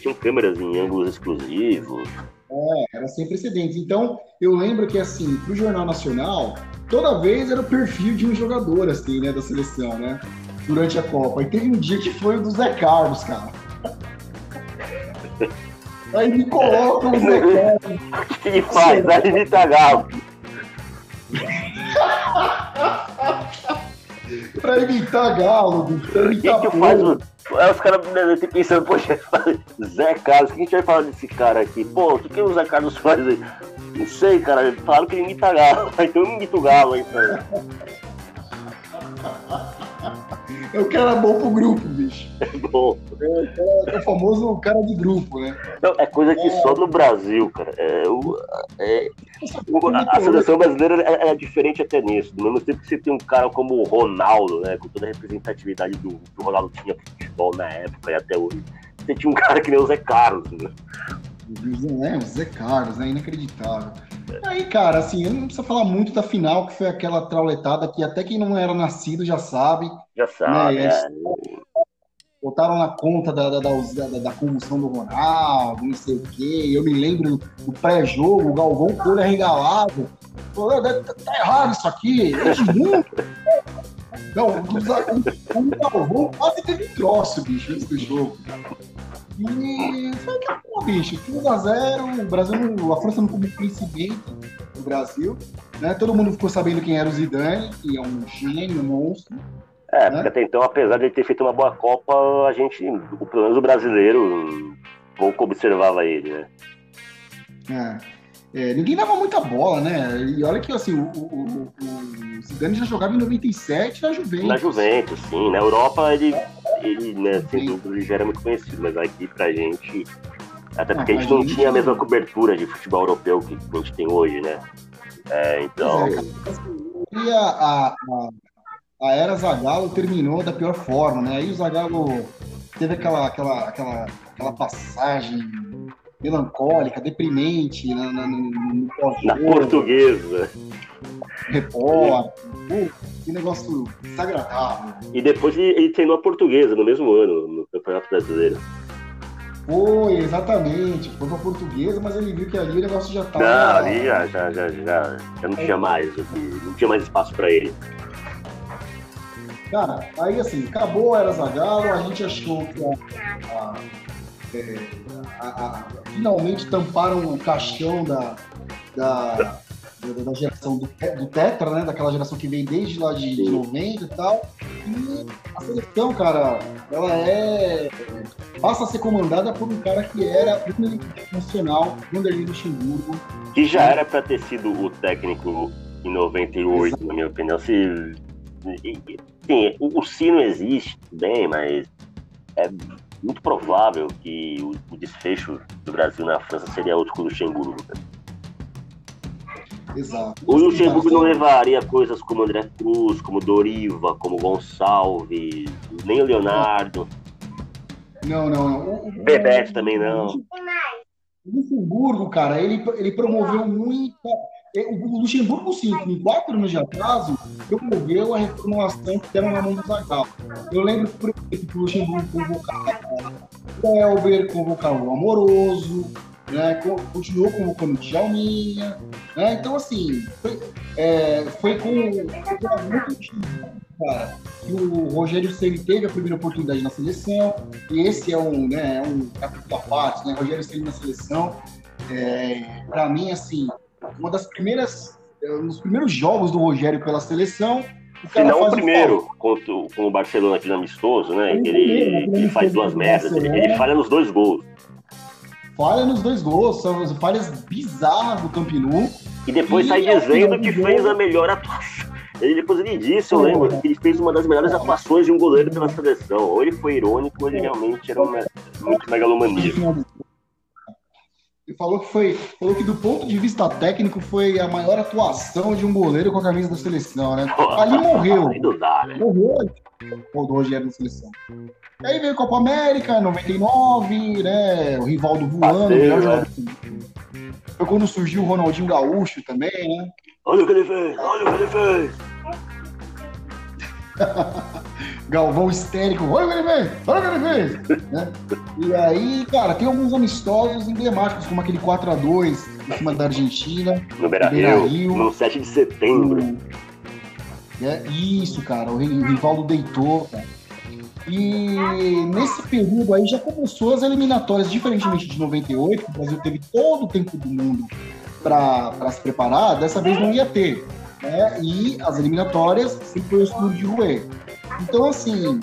tinham câmeras em ângulos exclusivos. É, era sem precedentes. Então, eu lembro que, assim, pro Jornal Nacional, toda vez era o perfil de um jogador, assim, né, da seleção, né, durante a Copa. E teve um dia que foi o do Zé Carlos, cara. Aí me colocam o Zé Carlos. O que ele faz? Dá de Vitagalo. Pra evitar galo, o que eu faço? Aí os caras, né, pensando, poxa, Zé Carlos, o que a gente vai falar desse cara aqui? Pô, o que o Zé Carlos faz aí? Não sei, cara, falaram que ele imita galo, então eu imito galo aí, cara. É o cara bom pro grupo, bicho. É bom. É o famoso cara de grupo, né? Não, é coisa que só no Brasil, cara. A seleção brasileira é diferente até nisso. Do mesmo tempo que você tem um cara como o Ronaldo, né? Com toda a representatividade do Ronaldo tinha pro futebol na época e até hoje. Você tinha um cara que nem o Zé Carlos, né? O Zé Carlos, né? Inacreditável. Aí, cara, assim, eu não preciso falar muito da final, que foi aquela trauletada que até quem não era nascido já sabe. Já sabe, né? Botaram na conta da convulsão do Ronaldo, não sei o quê. Eu me lembro do pré-jogo, o Galvão com o olho arregalado. Falou, tá errado isso aqui, Edmundo. Não, o Galvão quase teve troço, bicho, nesse jogo, e foi aquela porra, bicho, 15-0, a França não cometeu incidente no Brasil, né? Todo mundo ficou sabendo quem era o Zidane, que é um gênio, um monstro. É, né? Porque até então, apesar de ele ter feito uma boa Copa, a gente, pelo menos o brasileiro, pouco observava ele, né? Ninguém dava muita bola, né? E olha que, assim, o Zidane já jogava em 97 na Juventus. Na Juventus, sim. Na Europa, ele, né, sem dúvida, ele já era muito conhecido, mas aqui pra gente, até porque a gente não tinha a mesma cobertura de futebol europeu que a gente tem hoje, né? Então... E a era Zagallo terminou da pior forma, né? Aí o Zagallo teve aquela passagem melancólica, deprimente, na Portuguesa. Repórter, que negócio desagradável. E depois ele treinou a Portuguesa no mesmo ano, no Campeonato Brasileiro. Foi, exatamente. Foi pra Portuguesa, mas ele viu que ali o negócio já tava... Não, ali já não tinha mais, não tinha mais espaço pra ele. Cara, aí assim, acabou a era Zagallo, a gente achou que finalmente tamparam o caixão da geração do Tetra, né? Daquela geração que vem desde lá de 90 e tal. E a seleção, cara, ela passa a ser comandada por um cara que era internacional, Vanderlei Luxemburgo. Que já era para ter sido o técnico em 98, exato, na minha opinião. Se, sim, o sino existe, bem, mas é muito provável que o desfecho do Brasil na França seria outro que o Luxemburgo. Exato. O Luxemburgo não levaria coisas como André Cruz, como Doriva, como Gonçalves, nem o Leonardo. Não. Bebeto também não. O Luxemburgo, cara, ele promoveu muito. O Luxemburgo, sim, com 4 anos de atraso, promoveu a reformulação que era na mão do Zagallo. Eu lembro, por exemplo, que o Luxemburgo convocava o Elber, convocava o Amoroso, né, continuou convocando o Djalminha, né, então assim, foi com muito, cara, que o Rogério Ceni teve a primeira oportunidade na seleção, e esse é um capítulo à parte, né, Rogério Ceni na seleção, para mim, assim, um dos primeiros jogos do Rogério pela seleção, se não o primeiro, com o Barcelona, aquele amistoso, né, ele faz duas merdas, ele falha nos 2 gols. Falha nos 2 gols, são as falhas bizarras do Camp Nou. E depois sai dizendo que fez a melhor atuação. Ele disse, eu lembro, que ele fez uma das melhores atuações de um goleiro pela seleção. Ou ele foi irônico, ou ele realmente era muito megalomaníaco. Ele falou que do ponto de vista técnico foi a maior atuação de um goleiro com a camisa da seleção, né? Ali morreu. Morreu o Rogério na seleção. E aí veio Copa América, 99, né? O Rivaldo voando. Foi quando surgiu o Ronaldinho Gaúcho também, né? Olha o que ele fez! Galvão histérico, olha o que ele fez! Né? E aí, cara, tem alguns amistosos emblemáticos, como aquele 4-2 em cima da Argentina. No Beira-Rio, no 7 de setembro. Isso, cara, o Rivaldo deitou, cara. E nesse período aí já começou as eliminatórias, diferentemente de 98, o Brasil teve todo o tempo do mundo para se preparar, dessa vez não ia ter, né? E as eliminatórias sempre foi o escuro de Rouet. Então, assim,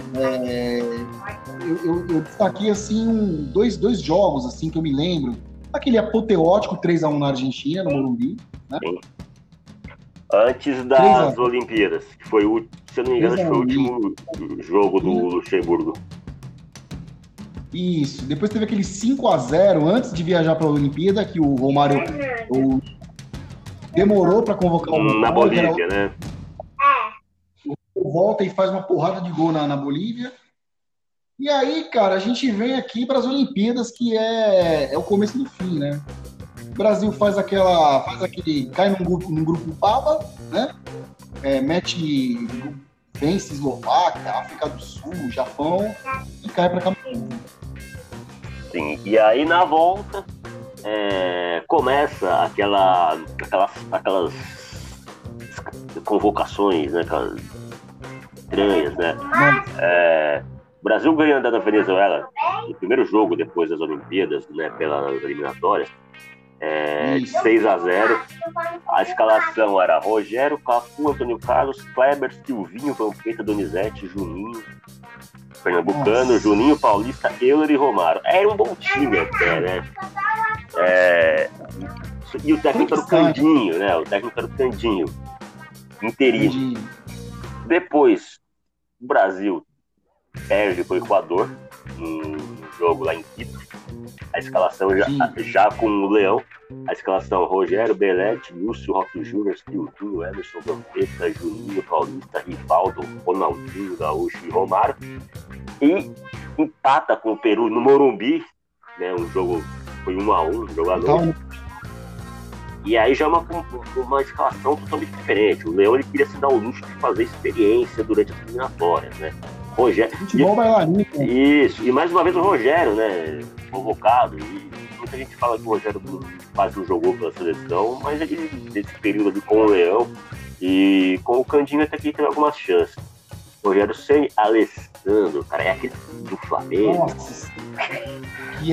eu destaquei assim, dois jogos assim, que eu me lembro, aquele apoteótico 3-1 na Argentina, no Morumbi, né? Antes das Olimpíadas, que foi o, se eu não me engano, foi o último jogo do Luxemburgo. Isso, depois teve aquele 5-0 antes de viajar para a Olimpíada, que o Romário demorou para convocar o Romário, na Bolívia, né? Volta e faz uma porrada de gol na Bolívia. E aí, cara, a gente vem aqui para as Olimpíadas, que é o começo do fim, né? O Brasil cai num grupo baba, né? Vence Eslováquia, África do Sul, Japão e cai para Camarões. Sim, e aí na volta começa aquelas convocações, né? Aquelas estranhas, né? Brasil ganhando da Venezuela no primeiro jogo depois das Olimpíadas, né? Pelas eliminatórias. 6-0. A escalação era Rogério, Cafu, Antônio Carlos, Kleber, Silvinho, Vampeta, Donizete, Juninho, Pernambucano, nossa, Juninho, Paulista, Euler e Romário. Era um bom time até, né? E o técnico era o Candinho, né? O técnico era o Candinho, interino. Depois, o Brasil perde para o Equador, um jogo lá em Quito. A escalação já com o Leão. A escalação: Rogério, Belete, Lúcio, Roque Júnior, Silvinho, Emerson, Vampeta, Juninho, Paulista, Rivaldo, Ronaldinho, Gaúcho e Romário. E empata com o Peru no Morumbi, né? Um jogo foi 1-1, um jogo à noite. E aí já é uma escalação totalmente diferente. O Leão, ele queria se dar o luxo de fazer experiência durante as eliminatórias, né? Rogério. Futebol bailarino. Isso, e mais uma vez o Rogério, né? Convocado. E muita gente fala que o Rogério quase não jogou pela seleção, mas ele, nesse período ali com o Leão e com o Candinho, até que teve algumas chances. Rogério Ceni, Alessandro, cara, é aquele do Flamengo. Nossa. E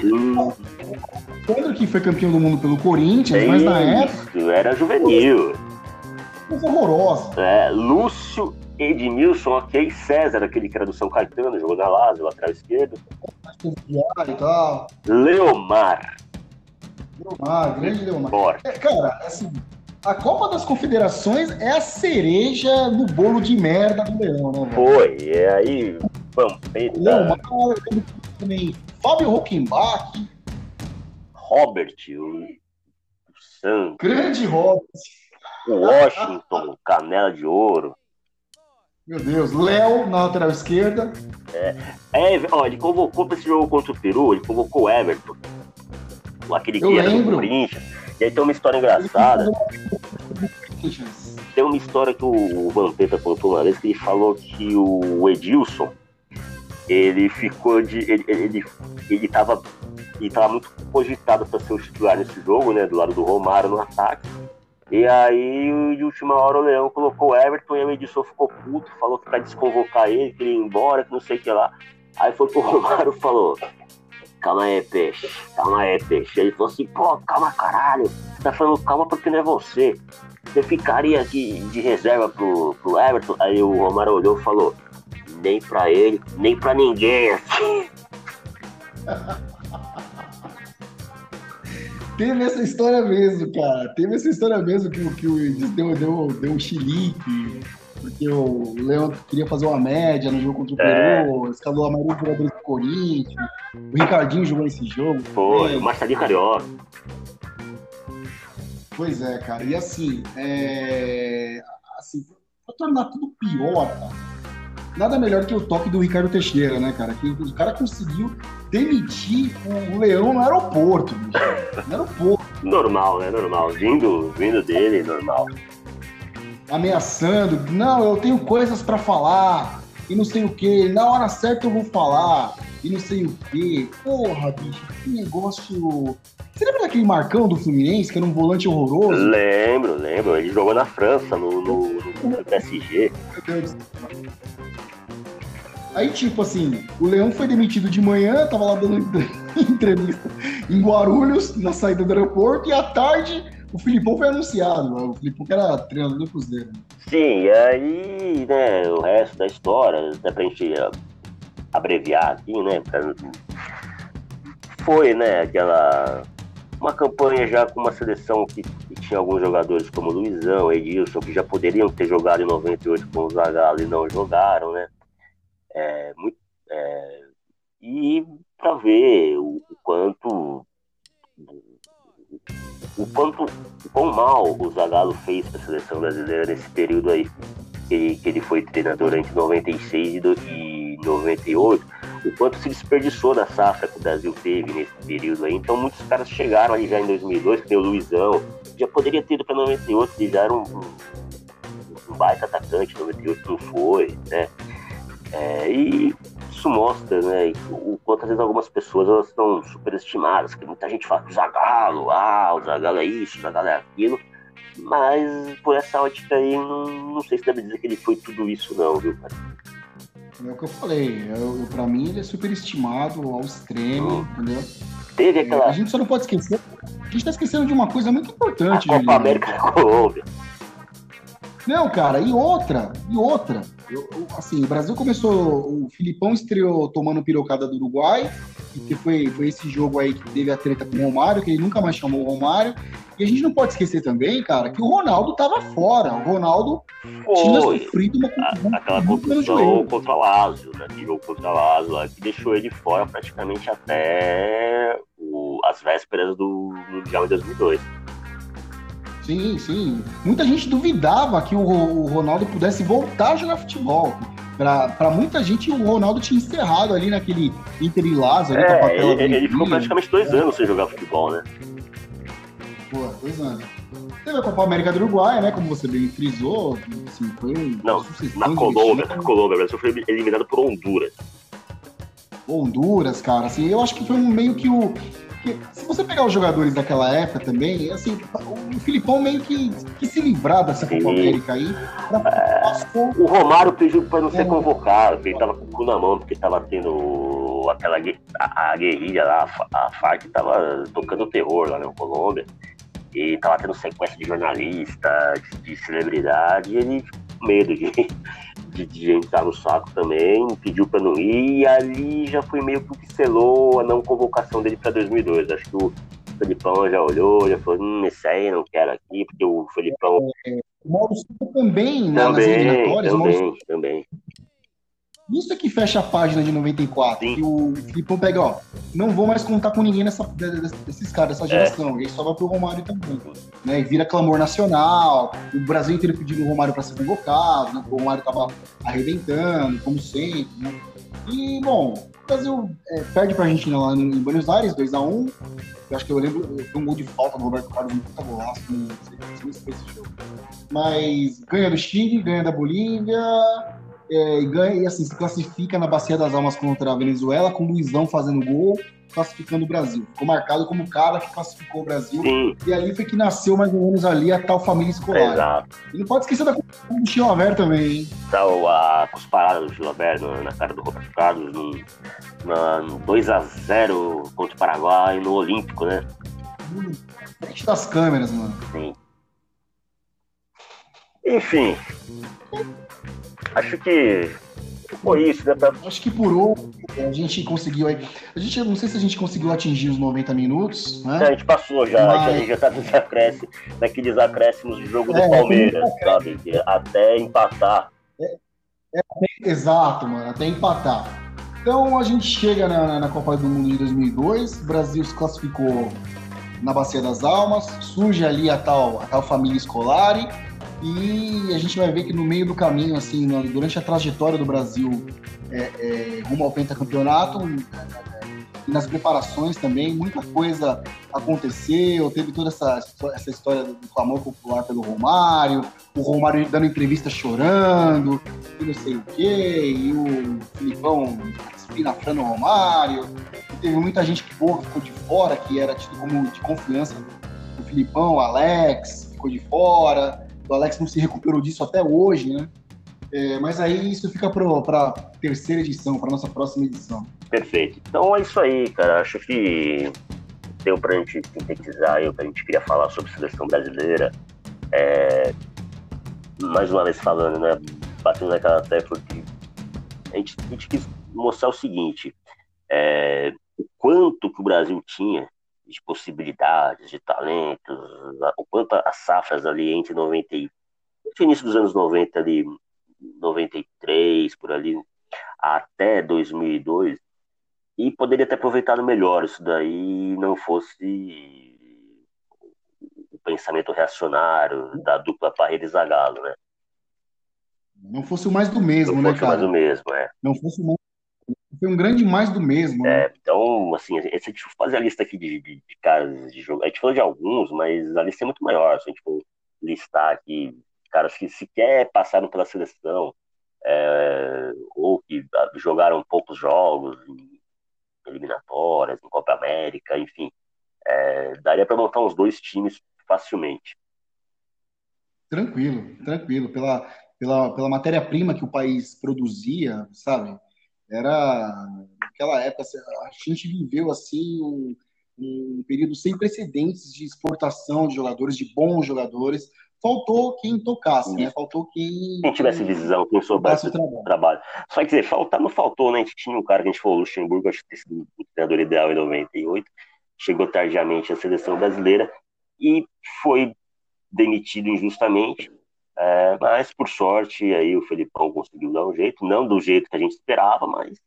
Alessandro, que foi campeão do mundo pelo Corinthians, mas na época. Era juvenil. Coisa horrorosa. Lúcio. Edmilson, ok, César, aquele que era do São Caetano, jogou na Lazio, lateral esquerdo. Leomar. Leomar, grande Leomar. Forte. Cara, assim, a Copa das Confederações é a cereja do bolo de merda do Leão, né? Foi, é aí, Pampeta. Leomar, também, Fábio Hockenbach. Robert, o Santos. Grande Robert. Washington, Canela de Ouro. Meu Deus, Léo na lateral esquerda. Ó, ele convocou pra esse jogo contra o Peru, ele convocou o Everton. Aquele que era do Corinthians. E aí tem uma história engraçada. Tem uma história que o Vampeta contou uma vez, que ele falou que o Edilson, ele ficou de... Ele tava muito cogitado pra ser o titular nesse jogo, né? Do lado do Romário no ataque. E aí, de última hora, o Leão colocou o Everton e o Edilson ficou puto, falou que pra desconvocar ele, que ele ia embora, que não sei o que lá. Aí foi pro Romário e falou: calma aí, peixe. Ele falou assim: pô, calma, caralho. Você tá falando calma porque não é você. Você ficaria aqui de reserva pro Everton? Aí o Romário olhou e falou: nem pra ele, nem pra ninguém, assim. Teve essa história mesmo, cara. Teve essa história mesmo que o Edilson deu um chilique, porque o Leão queria fazer uma média no jogo contra o Peru, escalou a maioria dos jogadores do Corinthians, o Ricardinho jogou esse jogo. Foi, o Marcelinho Carioca. Pois é, cara. E assim, pra tornar tudo pior, cara, nada melhor que o toque do Ricardo Teixeira, né, cara? Que o cara conseguiu demitir o Leão no aeroporto, bicho. No aeroporto. Normal, né? Normal. Vindo dele, normal. Ameaçando. Não, eu tenho coisas pra falar. E não sei o quê. Na hora certa eu vou falar. E não sei o quê. Porra, bicho. Que negócio... Você lembra daquele Marcão do Fluminense, que era um volante horroroso? Lembro. Ele jogou na França, no PSG. Meu Deus. Aí, tipo assim, o Leão foi demitido de manhã, tava lá dando entrevista em Guarulhos, na saída do aeroporto, e à tarde o Filipão foi anunciado, mano. O Filipão que era treinador do Cruzeiro. Sim, e aí, né, o resto da história, até pra gente abreviar aqui, né, foi, né, aquela... uma campanha já com uma seleção que tinha alguns jogadores como Luizão, Edilson, que já poderiam ter jogado em 98 com o Zagallo e não jogaram, né. E para ver o quão mal o Zagallo fez para a seleção brasileira nesse período aí que ele foi treinador entre 96 e 98, o quanto se desperdiçou da safra que o Brasil teve nesse período aí. Então muitos caras chegaram ali já em 2002, que tem o Luizão, já poderia ter ido para 98, ele já era um baita atacante, 98 não foi, né? E isso mostra, né, o quanto às vezes algumas pessoas elas estão superestimadas, que muita gente fala que o Zagallo é isso, o Zagallo é aquilo, mas por essa ótica aí não sei se deve dizer que ele foi tudo isso não, viu, cara? É o que eu falei, pra mim ele é superestimado ao extremo, entendeu? Teve aquela... A gente só não pode esquecer, a gente tá esquecendo de uma coisa muito importante. A Copa América da Colômbia. Não, cara, e outra. O Brasil começou... O Filipão estreou tomando pirocada do Uruguai, que foi esse jogo aí que teve a treta com o Romário, que ele nunca mais chamou o Romário. E a gente não pode esquecer também, cara, que o Ronaldo tava fora. O Ronaldo tinha sofrido uma contusão. Aquela contusão contra a Lazio, né? Que jogo contra a Lazio, que deixou ele fora praticamente até as vésperas do Mundial de 2002. Sim. Muita gente duvidava que o Ronaldo pudesse voltar a jogar futebol. Pra muita gente, o Ronaldo tinha encerrado ali naquele Inter e Lazio. Ele ficou praticamente 2 anos sem jogar futebol, né? Pô, 2 anos. Teve a Copa América do Uruguai, né? Como você bem frisou. Assim, na Colômbia. O Brasil foi eliminado por Honduras. Honduras, cara. Assim, eu acho que foi meio que o... Se você pegar os jogadores daquela época também, assim, o Filipão meio que se livrar dessa Copa América aí. O Romário pediu para não ser convocado, ele tava com o cu na mão, porque tava tendo aquela a guerrilha lá, a FARC tava tocando terror lá na Colômbia, e tava tendo sequestro de jornalista, de celebridade, e ele com medo de de entrar no saco também, pediu pra não ir, e ali já foi meio que selou a não convocação dele pra 2002. Acho que o Felipão já olhou, já falou, esse aí não quero aqui, porque o Felipão... O Mauro Silva também, né, nas eliminatórias. Também. Isso é que fecha a página de 94, sim, que o Felipão pega, ó, não vou mais contar com ninguém desses caras, dessa geração, e aí sobra pro Romário também, né, e vira clamor nacional, o Brasil inteiro pedindo o Romário pra ser convocado, né, o Romário tava arrebentando, como sempre, né, e, bom, o Brasil perde pra Argentina lá em Buenos Aires, 2-1, eu acho que eu lembro, foi um gol de falta do Roberto Carlos, um puta golaço, não sei se esse jogo, mas ganha do Chile, ganha da Bolívia... e assim, se classifica na Bacia das Almas contra a Venezuela, com o Luizão fazendo gol, classificando o Brasil. Ficou marcado como o cara que classificou o Brasil. Sim. E ali foi que nasceu mais ou menos ali a tal família escolar. Exato. E não pode esquecer da competição do Chilaver também, hein? Então, a cusparada do Chilaver na cara do Roberto Carlos, no 2-0 contra o Paraguai, no Olímpico, né? Frente das câmeras, mano. Sim. Enfim... Acho que foi isso, né? Acho que por hoje a gente conseguiu aí. Eu não sei se a gente conseguiu atingir os 90 minutos, né? É, a gente passou já, mas... a gente já tá naqueles acréscimos de jogo do Palmeiras, sabe? Até empatar. Exato, mano, até empatar. Então a gente chega na Copa do Mundo de 2002, o Brasil se classificou na Bacia das Almas, surge ali a tal família Scolari. E a gente vai ver que no meio do caminho, assim, durante a trajetória do Brasil rumo ao pentacampeonato, e nas preparações também, muita coisa aconteceu, teve toda essa história do clamor popular pelo Romário, o Romário dando entrevista chorando, e não sei o quê, e o Felipão espinafrando o Romário, e teve muita gente que ficou de fora, que era tido como de confiança, o Felipão, o Alex, ficou de fora... O Alex não se recuperou disso até hoje, né? Mas aí isso fica para terceira edição, para nossa próxima edição. Perfeito. Então é isso aí, cara. Acho que deu para a gente sintetizar o que a gente queria falar sobre a seleção brasileira. Mais uma vez falando, né? Batendo naquela tecla que a gente quis mostrar o seguinte: o quanto que o Brasil tinha de possibilidades, de talentos, o quanto as safras ali entre 90 e início dos anos 90 ali, 93 por ali, até 2002, e poderia ter aproveitado melhor isso daí, não fosse o pensamento reacionário da dupla Parreira e Zagallo, né? Não fosse o mais do mesmo, né, cara? Não fosse o mais do mesmo, foi um grande mais do mesmo. Né? Então, assim, deixa eu fazer a lista aqui de caras de jogo. A gente falou de alguns, mas a lista é muito maior. Se a gente for listar aqui caras que sequer passaram pela seleção, ou que jogaram poucos jogos em eliminatórias, em Copa América, enfim. Daria para montar uns 2 times facilmente. Tranquilo. Pela matéria-prima que o país produzia, sabe? Era, naquela época, a gente viveu assim um período sem precedentes de exportação de jogadores, de bons jogadores. Faltou quem tocasse, né? Faltou quem tivesse visão, quem soubesse trabalho. Só que dizer, faltar não faltou, né? A gente tinha um cara que a gente falou, o Luxemburgo, acho que tem sido o treinador ideal em 98, chegou tardiamente à seleção brasileira e foi demitido injustamente. Mas por sorte aí o Felipão conseguiu dar um jeito, não do jeito que a gente esperava, mas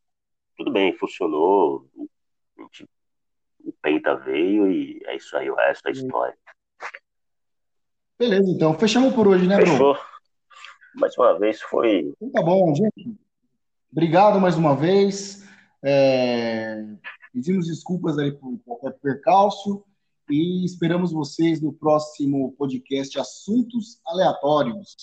tudo bem, funcionou, o Penta veio e é isso aí, o resto é história. Beleza, então, fechamos por hoje, né, Bruno? Fechou, mais uma vez foi... Tá bom, gente, obrigado mais uma vez, pedimos desculpas aí por qualquer percalço, e esperamos vocês no próximo podcast Assuntos Aleatórios.